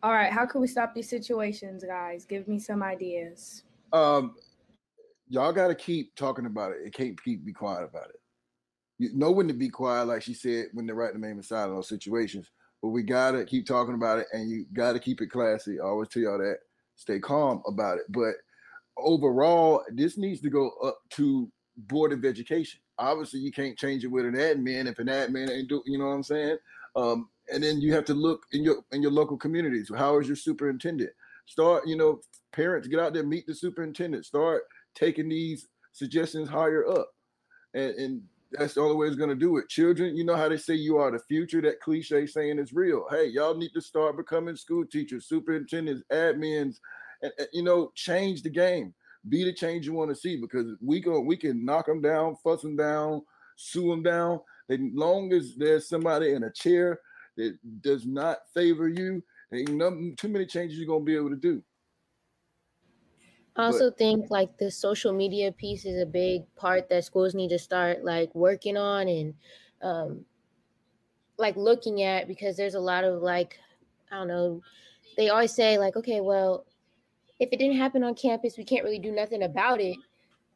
All right, how can we stop these situations, guys? Give me some ideas. Y'all got to keep talking about it. It can't be quiet about it. You know when to be quiet, like she said, when the right to remain silent on those situations. But we got to keep talking about it, and you got to keep it classy. I always tell y'all that. Stay calm about it. But overall, this needs to go up to Board of Education. Obviously, you can't change it with an admin if an admin ain't do. You know what I'm saying? And then you have to look in your local communities. How is your superintendent? Start, parents, get out there, meet the superintendent. Start taking these suggestions higher up, and that's the only way it's going to do it. Children, you know how they say you are the future. That cliche saying is real. Hey, y'all need to start becoming school teachers, superintendents, admins, and change the game. Be the change you want to see, because we can knock them down, fuss them down, sue them down. As long as there's somebody in a chair that does not favor you, ain't too many changes you're going to be able to do. I also think like the social media piece is a big part that schools need to start like working on and like looking at, because there's a lot of like, I don't know, they always say like, okay, well, if it didn't happen on campus, we can't really do nothing about it.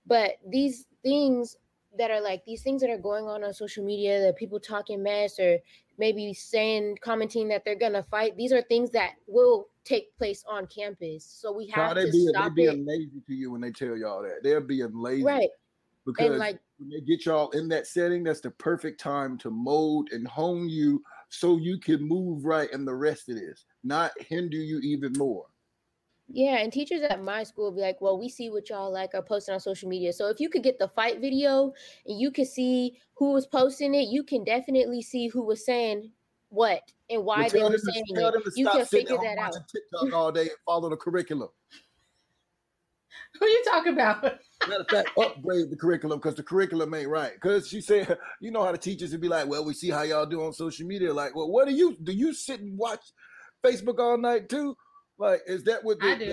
But these things that are like these things that are going on social media, that people talking mess or maybe saying, commenting that they're going to fight. These are things that will take place on campus. So we have to stop it. They're being lazy to you when they tell y'all that. They're being lazy. Right. Because and like, when they get y'all in that setting, that's the perfect time to mold and hone you so you can move right in the rest of this, not hinder you even more. Yeah, and teachers at my school will be like, well, we see what y'all like are posting on social media. So if you could get the fight video and you could see who was posting it, you can definitely see who was saying what and why they were saying it. You can figure that out. TikTok all day and follow the curriculum. Who are you talking about? Matter of fact, upgrade the curriculum because the curriculum ain't right. Because she said, you know how the teachers would be like, well, we see how y'all do on social media. Like, well, what do you sit and watch Facebook all night too? Like, is that what the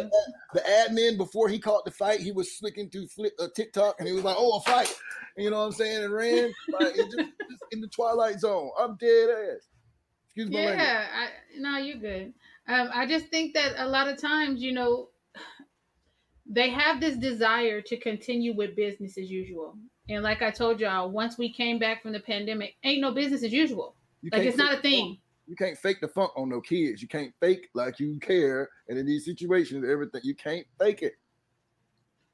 admin, before he caught the fight, he was slicking through TikTok and he was like, oh, a fight. You know what I'm saying? And ran like, just in the Twilight Zone. I'm dead ass. Excuse me. Yeah, no, you're good. I just think that a lot of times, you know, they have this desire to continue with business as usual. And like I told y'all, once we came back from the pandemic, ain't no business as usual. Like, it's not a thing. You can't fake the funk on no kids. You can't fake like you care. And in these situations, everything, you can't fake it.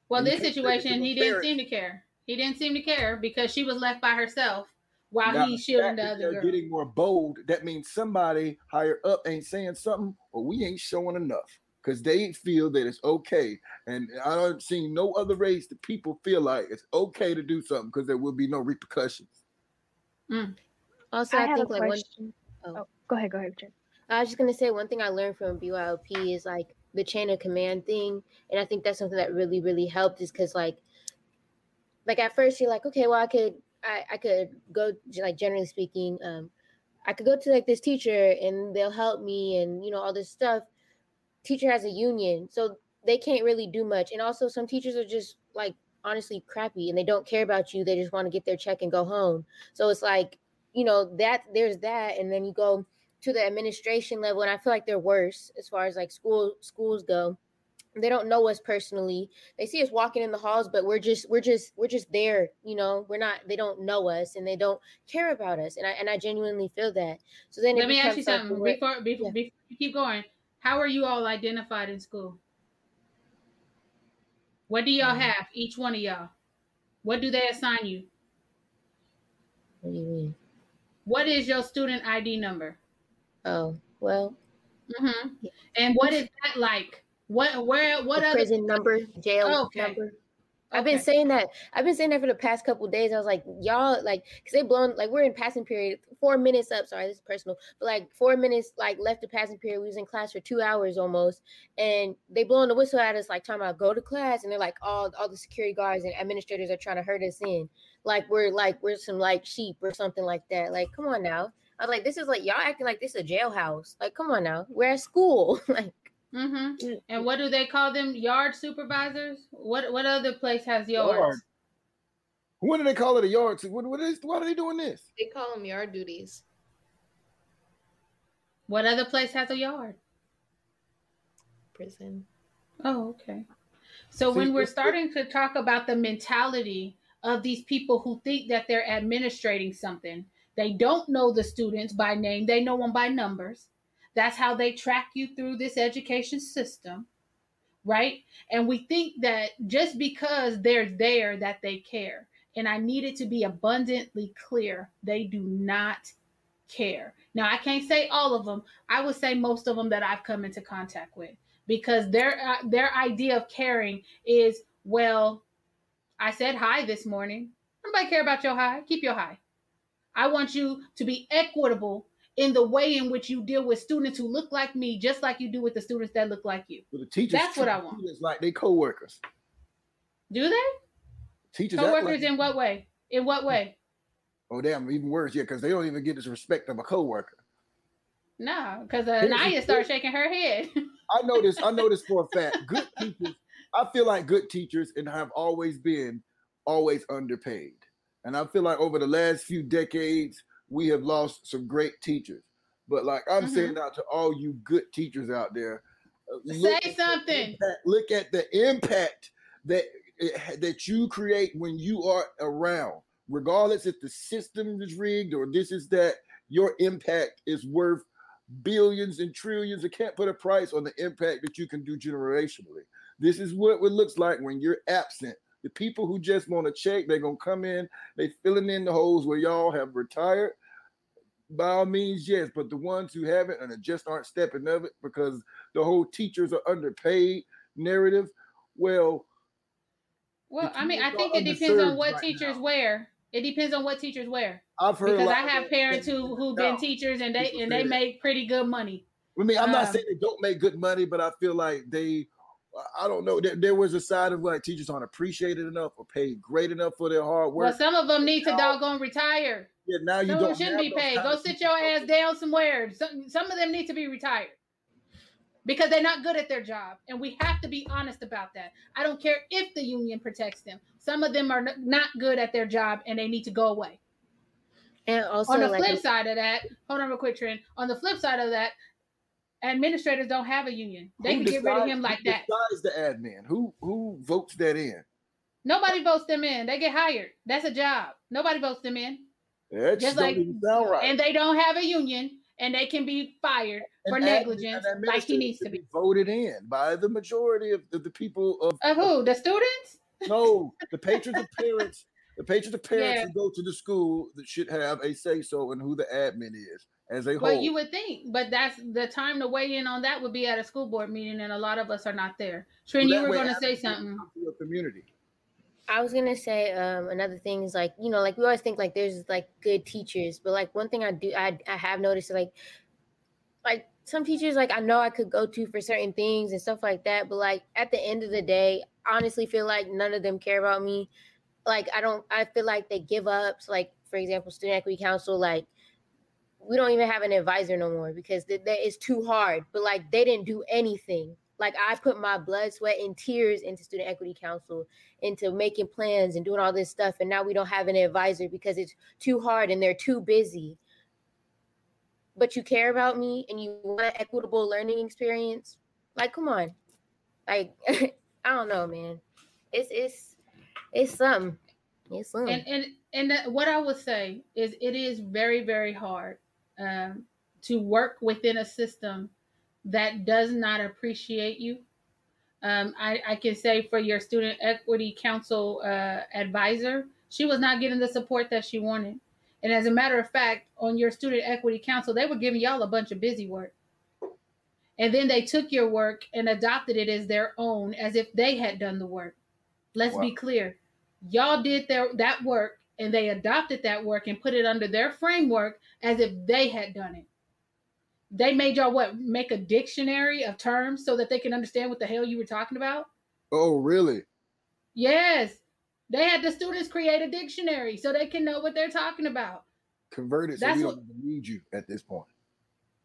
Well, this situation, he didn't seem to care. He didn't seem to care because she was left by herself while he's shielding the other girl. Getting more bold. That means somebody higher up ain't saying something or we ain't showing enough because they feel that it's okay. And I don't see no other race that people feel like it's okay to do something because there will be no repercussions. Mm. Also, I think like one. Oh. Go ahead, Jen. I was just going to say one thing I learned from BYOP is like the chain of command thing. And I think that's something that really, really helped is because like at first you're like, okay, well, I could go, like generally speaking, I could go to like this teacher and they'll help me and, you know, all this stuff. Teacher has a union, so they can't really do much. And also some teachers are just like honestly crappy and they don't care about you. They just want to get their check and go home. So it's like, you know, that there's that. And then you go to the administration level. And I feel like they're worse as far as like schools go. They don't know us personally. They see us walking in the halls, but we're just there. You know, they don't know us and they don't care about us. And I genuinely feel that. So then let me ask you something before you keep going. How are you all identified in school? What do y'all have? Each one of y'all. What do they assign you? What do you mean? What is your student ID number? Oh, well. Mm-hmm. Yeah. And what is that like? What other prison number, jail number? Okay. I've been saying that for the past couple of days. I was like, y'all, like, because they blown, like, we're in passing period, 4 minutes up. Sorry, this is personal. But, like, 4 minutes, like, left the passing period. We was in class for 2 hours almost. And they blowing the whistle at us, like, talking about go to class. And they're like, all the security guards and administrators are trying to herd us in. Like, we're some, like, sheep or something like that. Like, come on now. I was like, this is, like, y'all acting like this is a jailhouse. Like, come on now. We're at school. Like. Mm-hmm. And what do they call them? Yard supervisors? What other place has yards? Yard. When do they call it a yard? Why are they doing this? They call them yard duties. What other place has a yard? Prison. Oh, okay. So when we're starting to talk about the mentality of these people who think that they're administrating something, they don't know the students by name. They know them by numbers. That's how they track you through this education system, right? And we think that just because they're there that they care. And I need it to be abundantly clear. They do not care. Now, I can't say all of them. I would say most of them that I've come into contact with because their idea of caring is, well, I said hi this morning. Nobody care about your hi. Keep your hi. I want you to be equitable in the way in which you deal with students who look like me, just like you do with the students that look like you. Well, the teachers, that's what I want. It's like they co-workers. Do they? Teachers co-workers like in what way? In what way? Oh, damn, even worse, yeah, because they don't even get this respect of a co-worker. No, because Anaya started shaking her head. I know this for a fact. Good teachers, I feel like good teachers and have always been always underpaid. And I feel like over the last few decades, we have lost some great teachers, but like I'm saying out to all you good teachers out there, say something. Look at the impact that you create when you are around. regardless if the system is rigged or this is that, your impact is worth billions and trillions. You can't put a price on the impact that you can do generationally. This is what it looks like when you're absent. The people who just want to check, they're going to come in, they're filling in the holes where y'all have retired. By all means, yes, but the ones who haven't and just aren't stepping up it because the whole teachers are underpaid narrative, well, I mean, I think it depends on what teachers wear. It depends on what teachers wear. I've heard, because I have parents who've been teachers and they make pretty good money. I mean, I'm not saying they don't make good money, but I feel like they, I don't know. There was a side of like teachers aren't appreciated enough or paid great enough for their hard work. Well, some of them need to doggone retire. Yeah, now you don't shouldn't be paid. Go sit your ass down somewhere. Some of them need to be retired because they're not good at their job. And we have to be honest about that. I don't care if the union protects them. Some of them are not good at their job and they need to go away. And also on the flip side of that, hold on real quick, Trent. On the flip side of that, administrators don't have a union. They can get rid of him like that. Besides the admin, who votes that in? Nobody votes them in. They get hired. That's a job. Nobody votes them in. Just like, and they don't have a union, and they can be fired for negligence, like he needs to be voted in by the majority of the people of who? The students? No, the patrons of parents. The patrons of parents who go to the school that should have a say so in who the admin is as a whole. Well, you would think, but that's the time to weigh in on that would be at a school board meeting, and a lot of us are not there. Trin, you were going to say something. Your community. I was going to say another thing is like, you know, like we always think like there's like good teachers, but like one thing I have noticed like some teachers, like I know I could go to for certain things and stuff like that. But like at the end of the day, I honestly feel like none of them care about me. Like I feel like they give up. So like, for example, Student Equity Council, like we don't even have an advisor no more because it's too hard. But like they didn't do anything. Like I put my blood, sweat, and tears into Student Equity Council, into making plans and doing all this stuff. And now we don't have an advisor because it's too hard and they're too busy. But you care about me and you want an equitable learning experience. Like, come on. Like, I don't know, man. It's something. It's something. And what I would say is it is very, very hard to work within a system that does not appreciate you. I can say for your Student Equity Council advisor, she was not getting the support that she wanted. And as a matter of fact, on your Student Equity Council, they were giving y'all a bunch of busy work. And then they took your work and adopted it as their own, as if they had done the work. Let's be clear. Y'all did that work and they adopted that work and put it under their framework as if they had done it. They made y'all make a dictionary of terms so that they can understand what the hell you were talking about? Oh, really? Yes. They had the students create a dictionary so they can know what they're talking about. Converted so we don't need you at this point.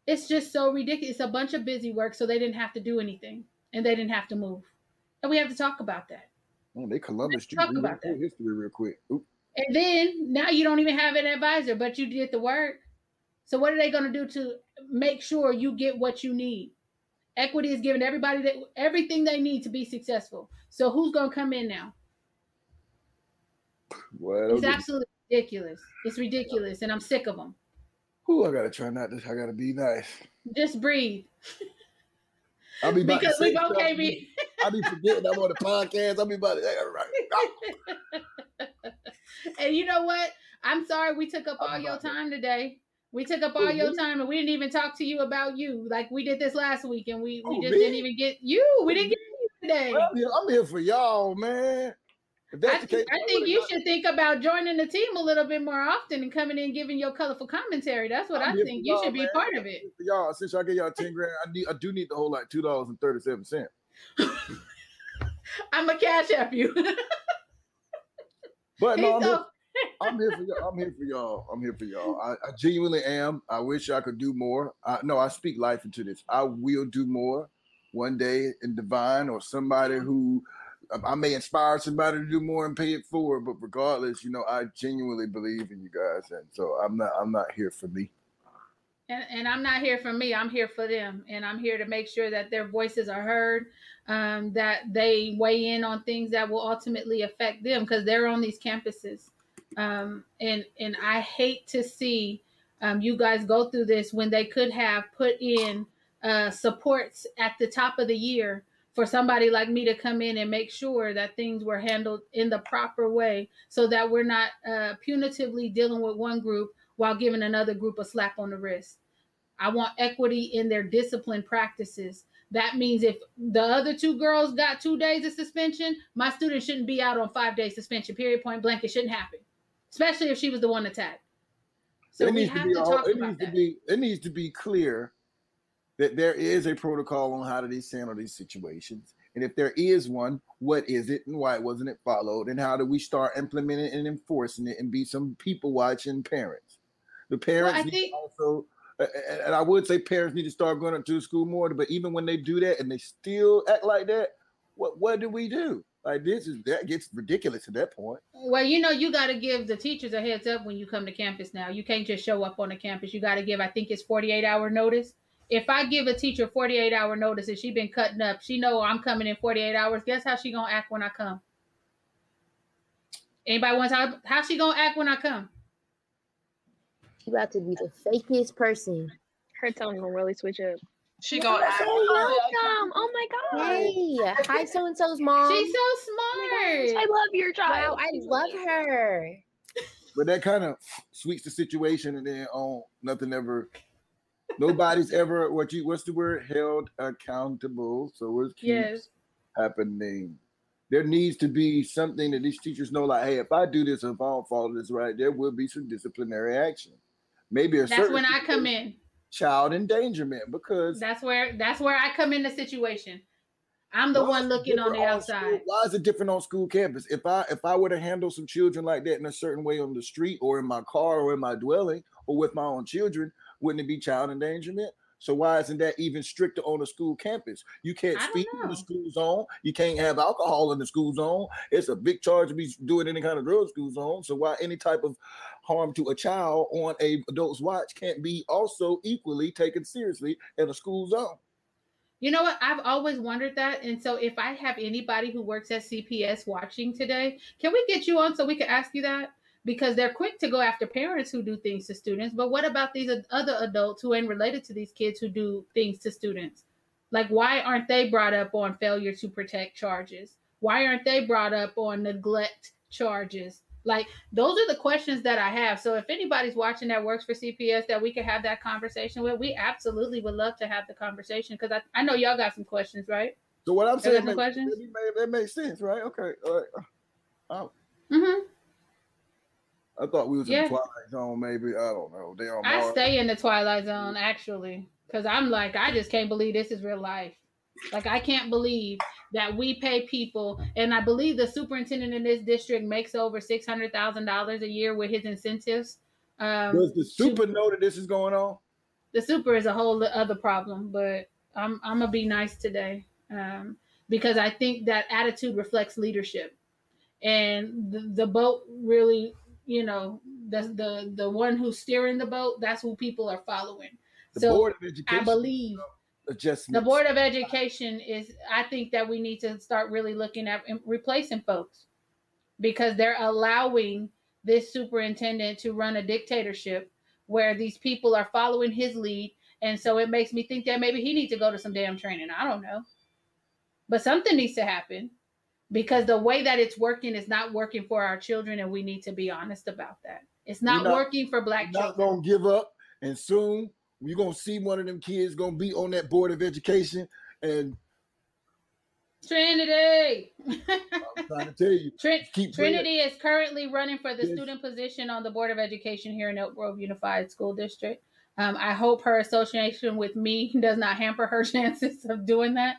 It's just so ridiculous. It's a bunch of busy work, so they didn't have to do anything and they didn't have to move. And we have to talk about that. Man, they Columbus talk about that. History real quick. Oop. And then now you don't even have an advisor, but you did the work. So what are they going to do to make sure you get what you need? Equity is giving everybody everything they need to be successful. So who's going to come in now? Well, it's absolutely ridiculous. It's ridiculous, and I'm sick of them. Ooh, I got to try not to. I got to be nice. Just breathe. I'll be about because to say we both can't be. I'll be forgetting I'm on the podcast. I'll be about to. All right. And you know what? I'm sorry we took up all your time today. We took up all your time and we didn't even talk to you about you. Like we did this last week and we just didn't even get you. We didn't get you today. I'm here for y'all, man. If that's the case, I think you should think about joining the team a little bit more often and coming in giving your colorful commentary. That's what I think. You should be part of it. Y'all, since I get y'all 10 grand, I do need to hold like $2.37. I'm going to cash app you. But no, I'm here for y'all. I'm here for y'all. I genuinely am. I wish I could do more. I speak life into this. I will do more one day in divine or somebody who I may inspire somebody to do more and pay it forward. But regardless, you know, I genuinely believe in you guys. And so I'm not here for me. And I'm not here for me. I'm here for them. And I'm here to make sure that their voices are heard, that they weigh in on things that will ultimately affect them because they're on these campuses. And I hate to see you guys go through this when they could have put in supports at the top of the year for somebody like me to come in and make sure that things were handled in the proper way so that we're not punitively dealing with one group while giving another group a slap on the wrist. I want equity in their discipline practices. That means if the other two girls got 2 days of suspension, my student shouldn't be out on 5 day suspension, period, point blank. It shouldn't happen, especially if she was the one attacked. So we have to talk about that. It needs to be clear that there is a protocol on how to handle these situations. And if there is one, what is it and why wasn't it followed? And how do we start implementing and enforcing it and be some people watching parents? The parents need also... And I would say parents need to start going up to the school more, but even when they do that and they still act like that, what do we do? Like that gets ridiculous at that point. Well, you know, you got to give the teachers a heads up when you come to campus now. You can't just show up on the campus. You got to give, I think it's 48-hour notice. If I give a teacher 48-hour notice and she's been cutting up, she know I'm coming in 48 hours. Guess how she going to act when I come? Anybody want to talk how she going to act when I come? She about to be the fakest person. Her tone will really switch up. She gonna act. Welcome. Oh my god. Hey, hi, so and so's mom. She's so smart. Oh I love your child. Wow, I love her. But that kind of sweets the situation, and then nothing ever. Nobody's ever what's the word? Held accountable. So it keeps happening. There needs to be something that these teachers know, like, hey, if I do this, if I don't follow this right, there will be some disciplinary action. Maybe that's when I come in. Child endangerment, because that's where I come in the situation. I'm the one looking on the outside. Why is it different on school campus? If I were to handle some children like that in a certain way on the street or in my car or in my dwelling or with my own children, wouldn't it be child endangerment? So why isn't that even stricter on a school campus? You can't speak in the school zone. You can't have alcohol in the school zone. It's a big charge to be doing any kind of drug school zone. So why any type of harm to a child on an adult's watch can't be also equally taken seriously in a school zone? You know what? I've always wondered that. And so if I have anybody who works at CPS watching today, can we get you on so we can ask you that? Because they're quick to go after parents who do things to students. But what about these other adults who ain't related to these kids who do things to students? Like, why aren't they brought up on failure to protect charges? Why aren't they brought up on neglect charges? Like, those are the questions that I have. So if anybody's watching that works for CPS that we could have that conversation with, we absolutely would love to have the conversation. Because I know y'all got some questions, right? So what I'm saying, that makes sense, right? Okay. All right. Oh. Mm-hmm. I thought we was in the Twilight Zone, maybe. I don't know. I stay in the Twilight Zone, actually, because I'm like, I just can't believe this is real life. Like, I can't believe that we pay people. And I believe the superintendent in this district makes over $600,000 a year with his incentives. Does the super know that this is going on? The super is a whole other problem, but I'm going to be nice today because I think that attitude reflects leadership. And the boat really... You know, the one who's steering the boat, that's who people are following. So Board of Education, I believe the Board of Education is, I think that we need to start really looking at and replacing folks because they're allowing this superintendent to run a dictatorship where these people are following his lead. And so it makes me think that maybe he needs to go to some damn training. I don't know. But something needs to happen. Because the way that it's working is not working for our children, and we need to be honest about that. It's not working for Black children. Not gonna give up, and soon you're gonna see one of them kids gonna be on that Board of Education and Trinity. I'm trying to tell you, Trinity is currently running for the student position on the Board of Education here in Elk Grove Unified School District. I hope her association with me does not hamper her chances of doing that,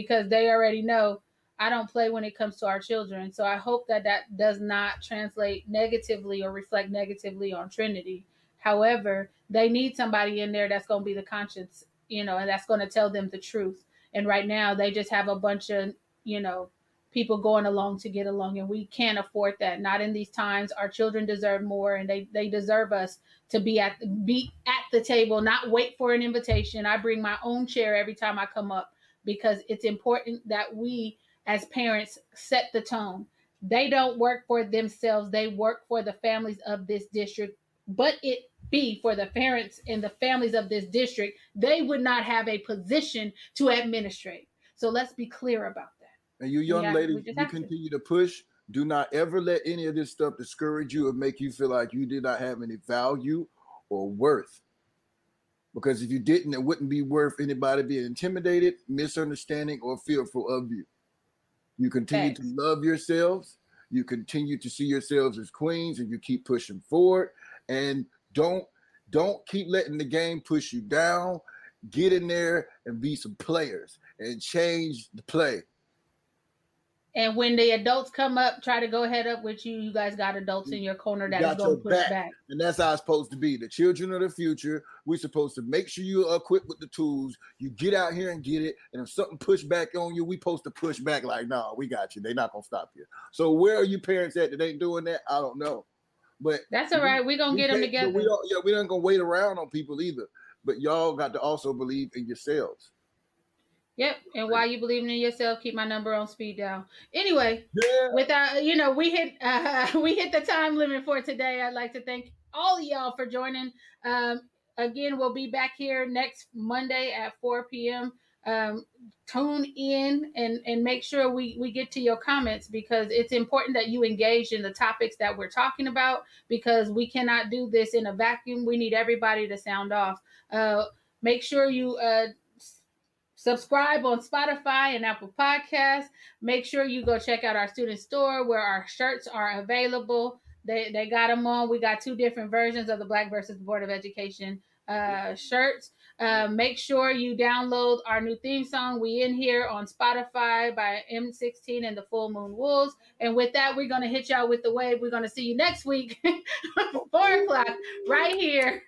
because they already know. I don't play when it comes to our children. So I hope that that does not translate negatively or reflect negatively on Trinity. However, they need somebody in there that's going to be the conscience, you know, and that's going to tell them the truth. And right now they just have a bunch of, you know, people going along to get along. And we can't afford that. Not in these times. Our children deserve more, and they deserve us to be at the table, not wait for an invitation. I bring my own chair every time I come up because it's important that we, as parents, set the tone. They don't work for themselves. They work for the families of this district. But it be for the parents and the families of this district, they would not have a position to administrate. So let's be clear about that. And you young ladies, you continue to push. Do not ever let any of this stuff discourage you or make you feel like you did not have any value or worth. Because if you didn't, it wouldn't be worth anybody being intimidated, misunderstanding, or fearful of you. You continue to love yourselves. You continue to see yourselves as queens, and you keep pushing forward. And don't keep letting the game push you down. Get in there and be some players and change the play. And when the adults come up, try to go head up with you. You guys got adults in your corner that is going to push back. And that's how it's supposed to be. The children of the future, we're supposed to make sure you are equipped with the tools. You get out here and get it. And if something push back on you, we supposed to push back like, no, we got you. They're not going to stop you. So where are you parents at that ain't doing that? I don't know. But that's all right. We're going to get them together. We don't, we don't going to wait around on people either. But y'all got to also believe in yourselves. Yep. And while you believing in yourself, keep my number on speed dial. Anyway, we hit the time limit for today. I'd like to thank all of y'all for joining. Again, we'll be back here next Monday at 4 p.m. Tune in and make sure we get to your comments, because it's important that you engage in the topics that we're talking about, because we cannot do this in a vacuum. We need everybody to sound off. Make sure you subscribe on Spotify and Apple Podcasts. Make sure you go check out our student store where our shirts are available. They got them on. We got two different versions of the Black versus the Board of Education shirts. Make sure you download our new theme song, We In Here, on Spotify by M16 and the Full Moon Wolves. And with that, we're going to hit y'all with the wave. We're going to see you next week, 4 o'clock, right here.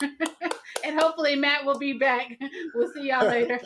And hopefully Matt will be back. We'll see y'all later.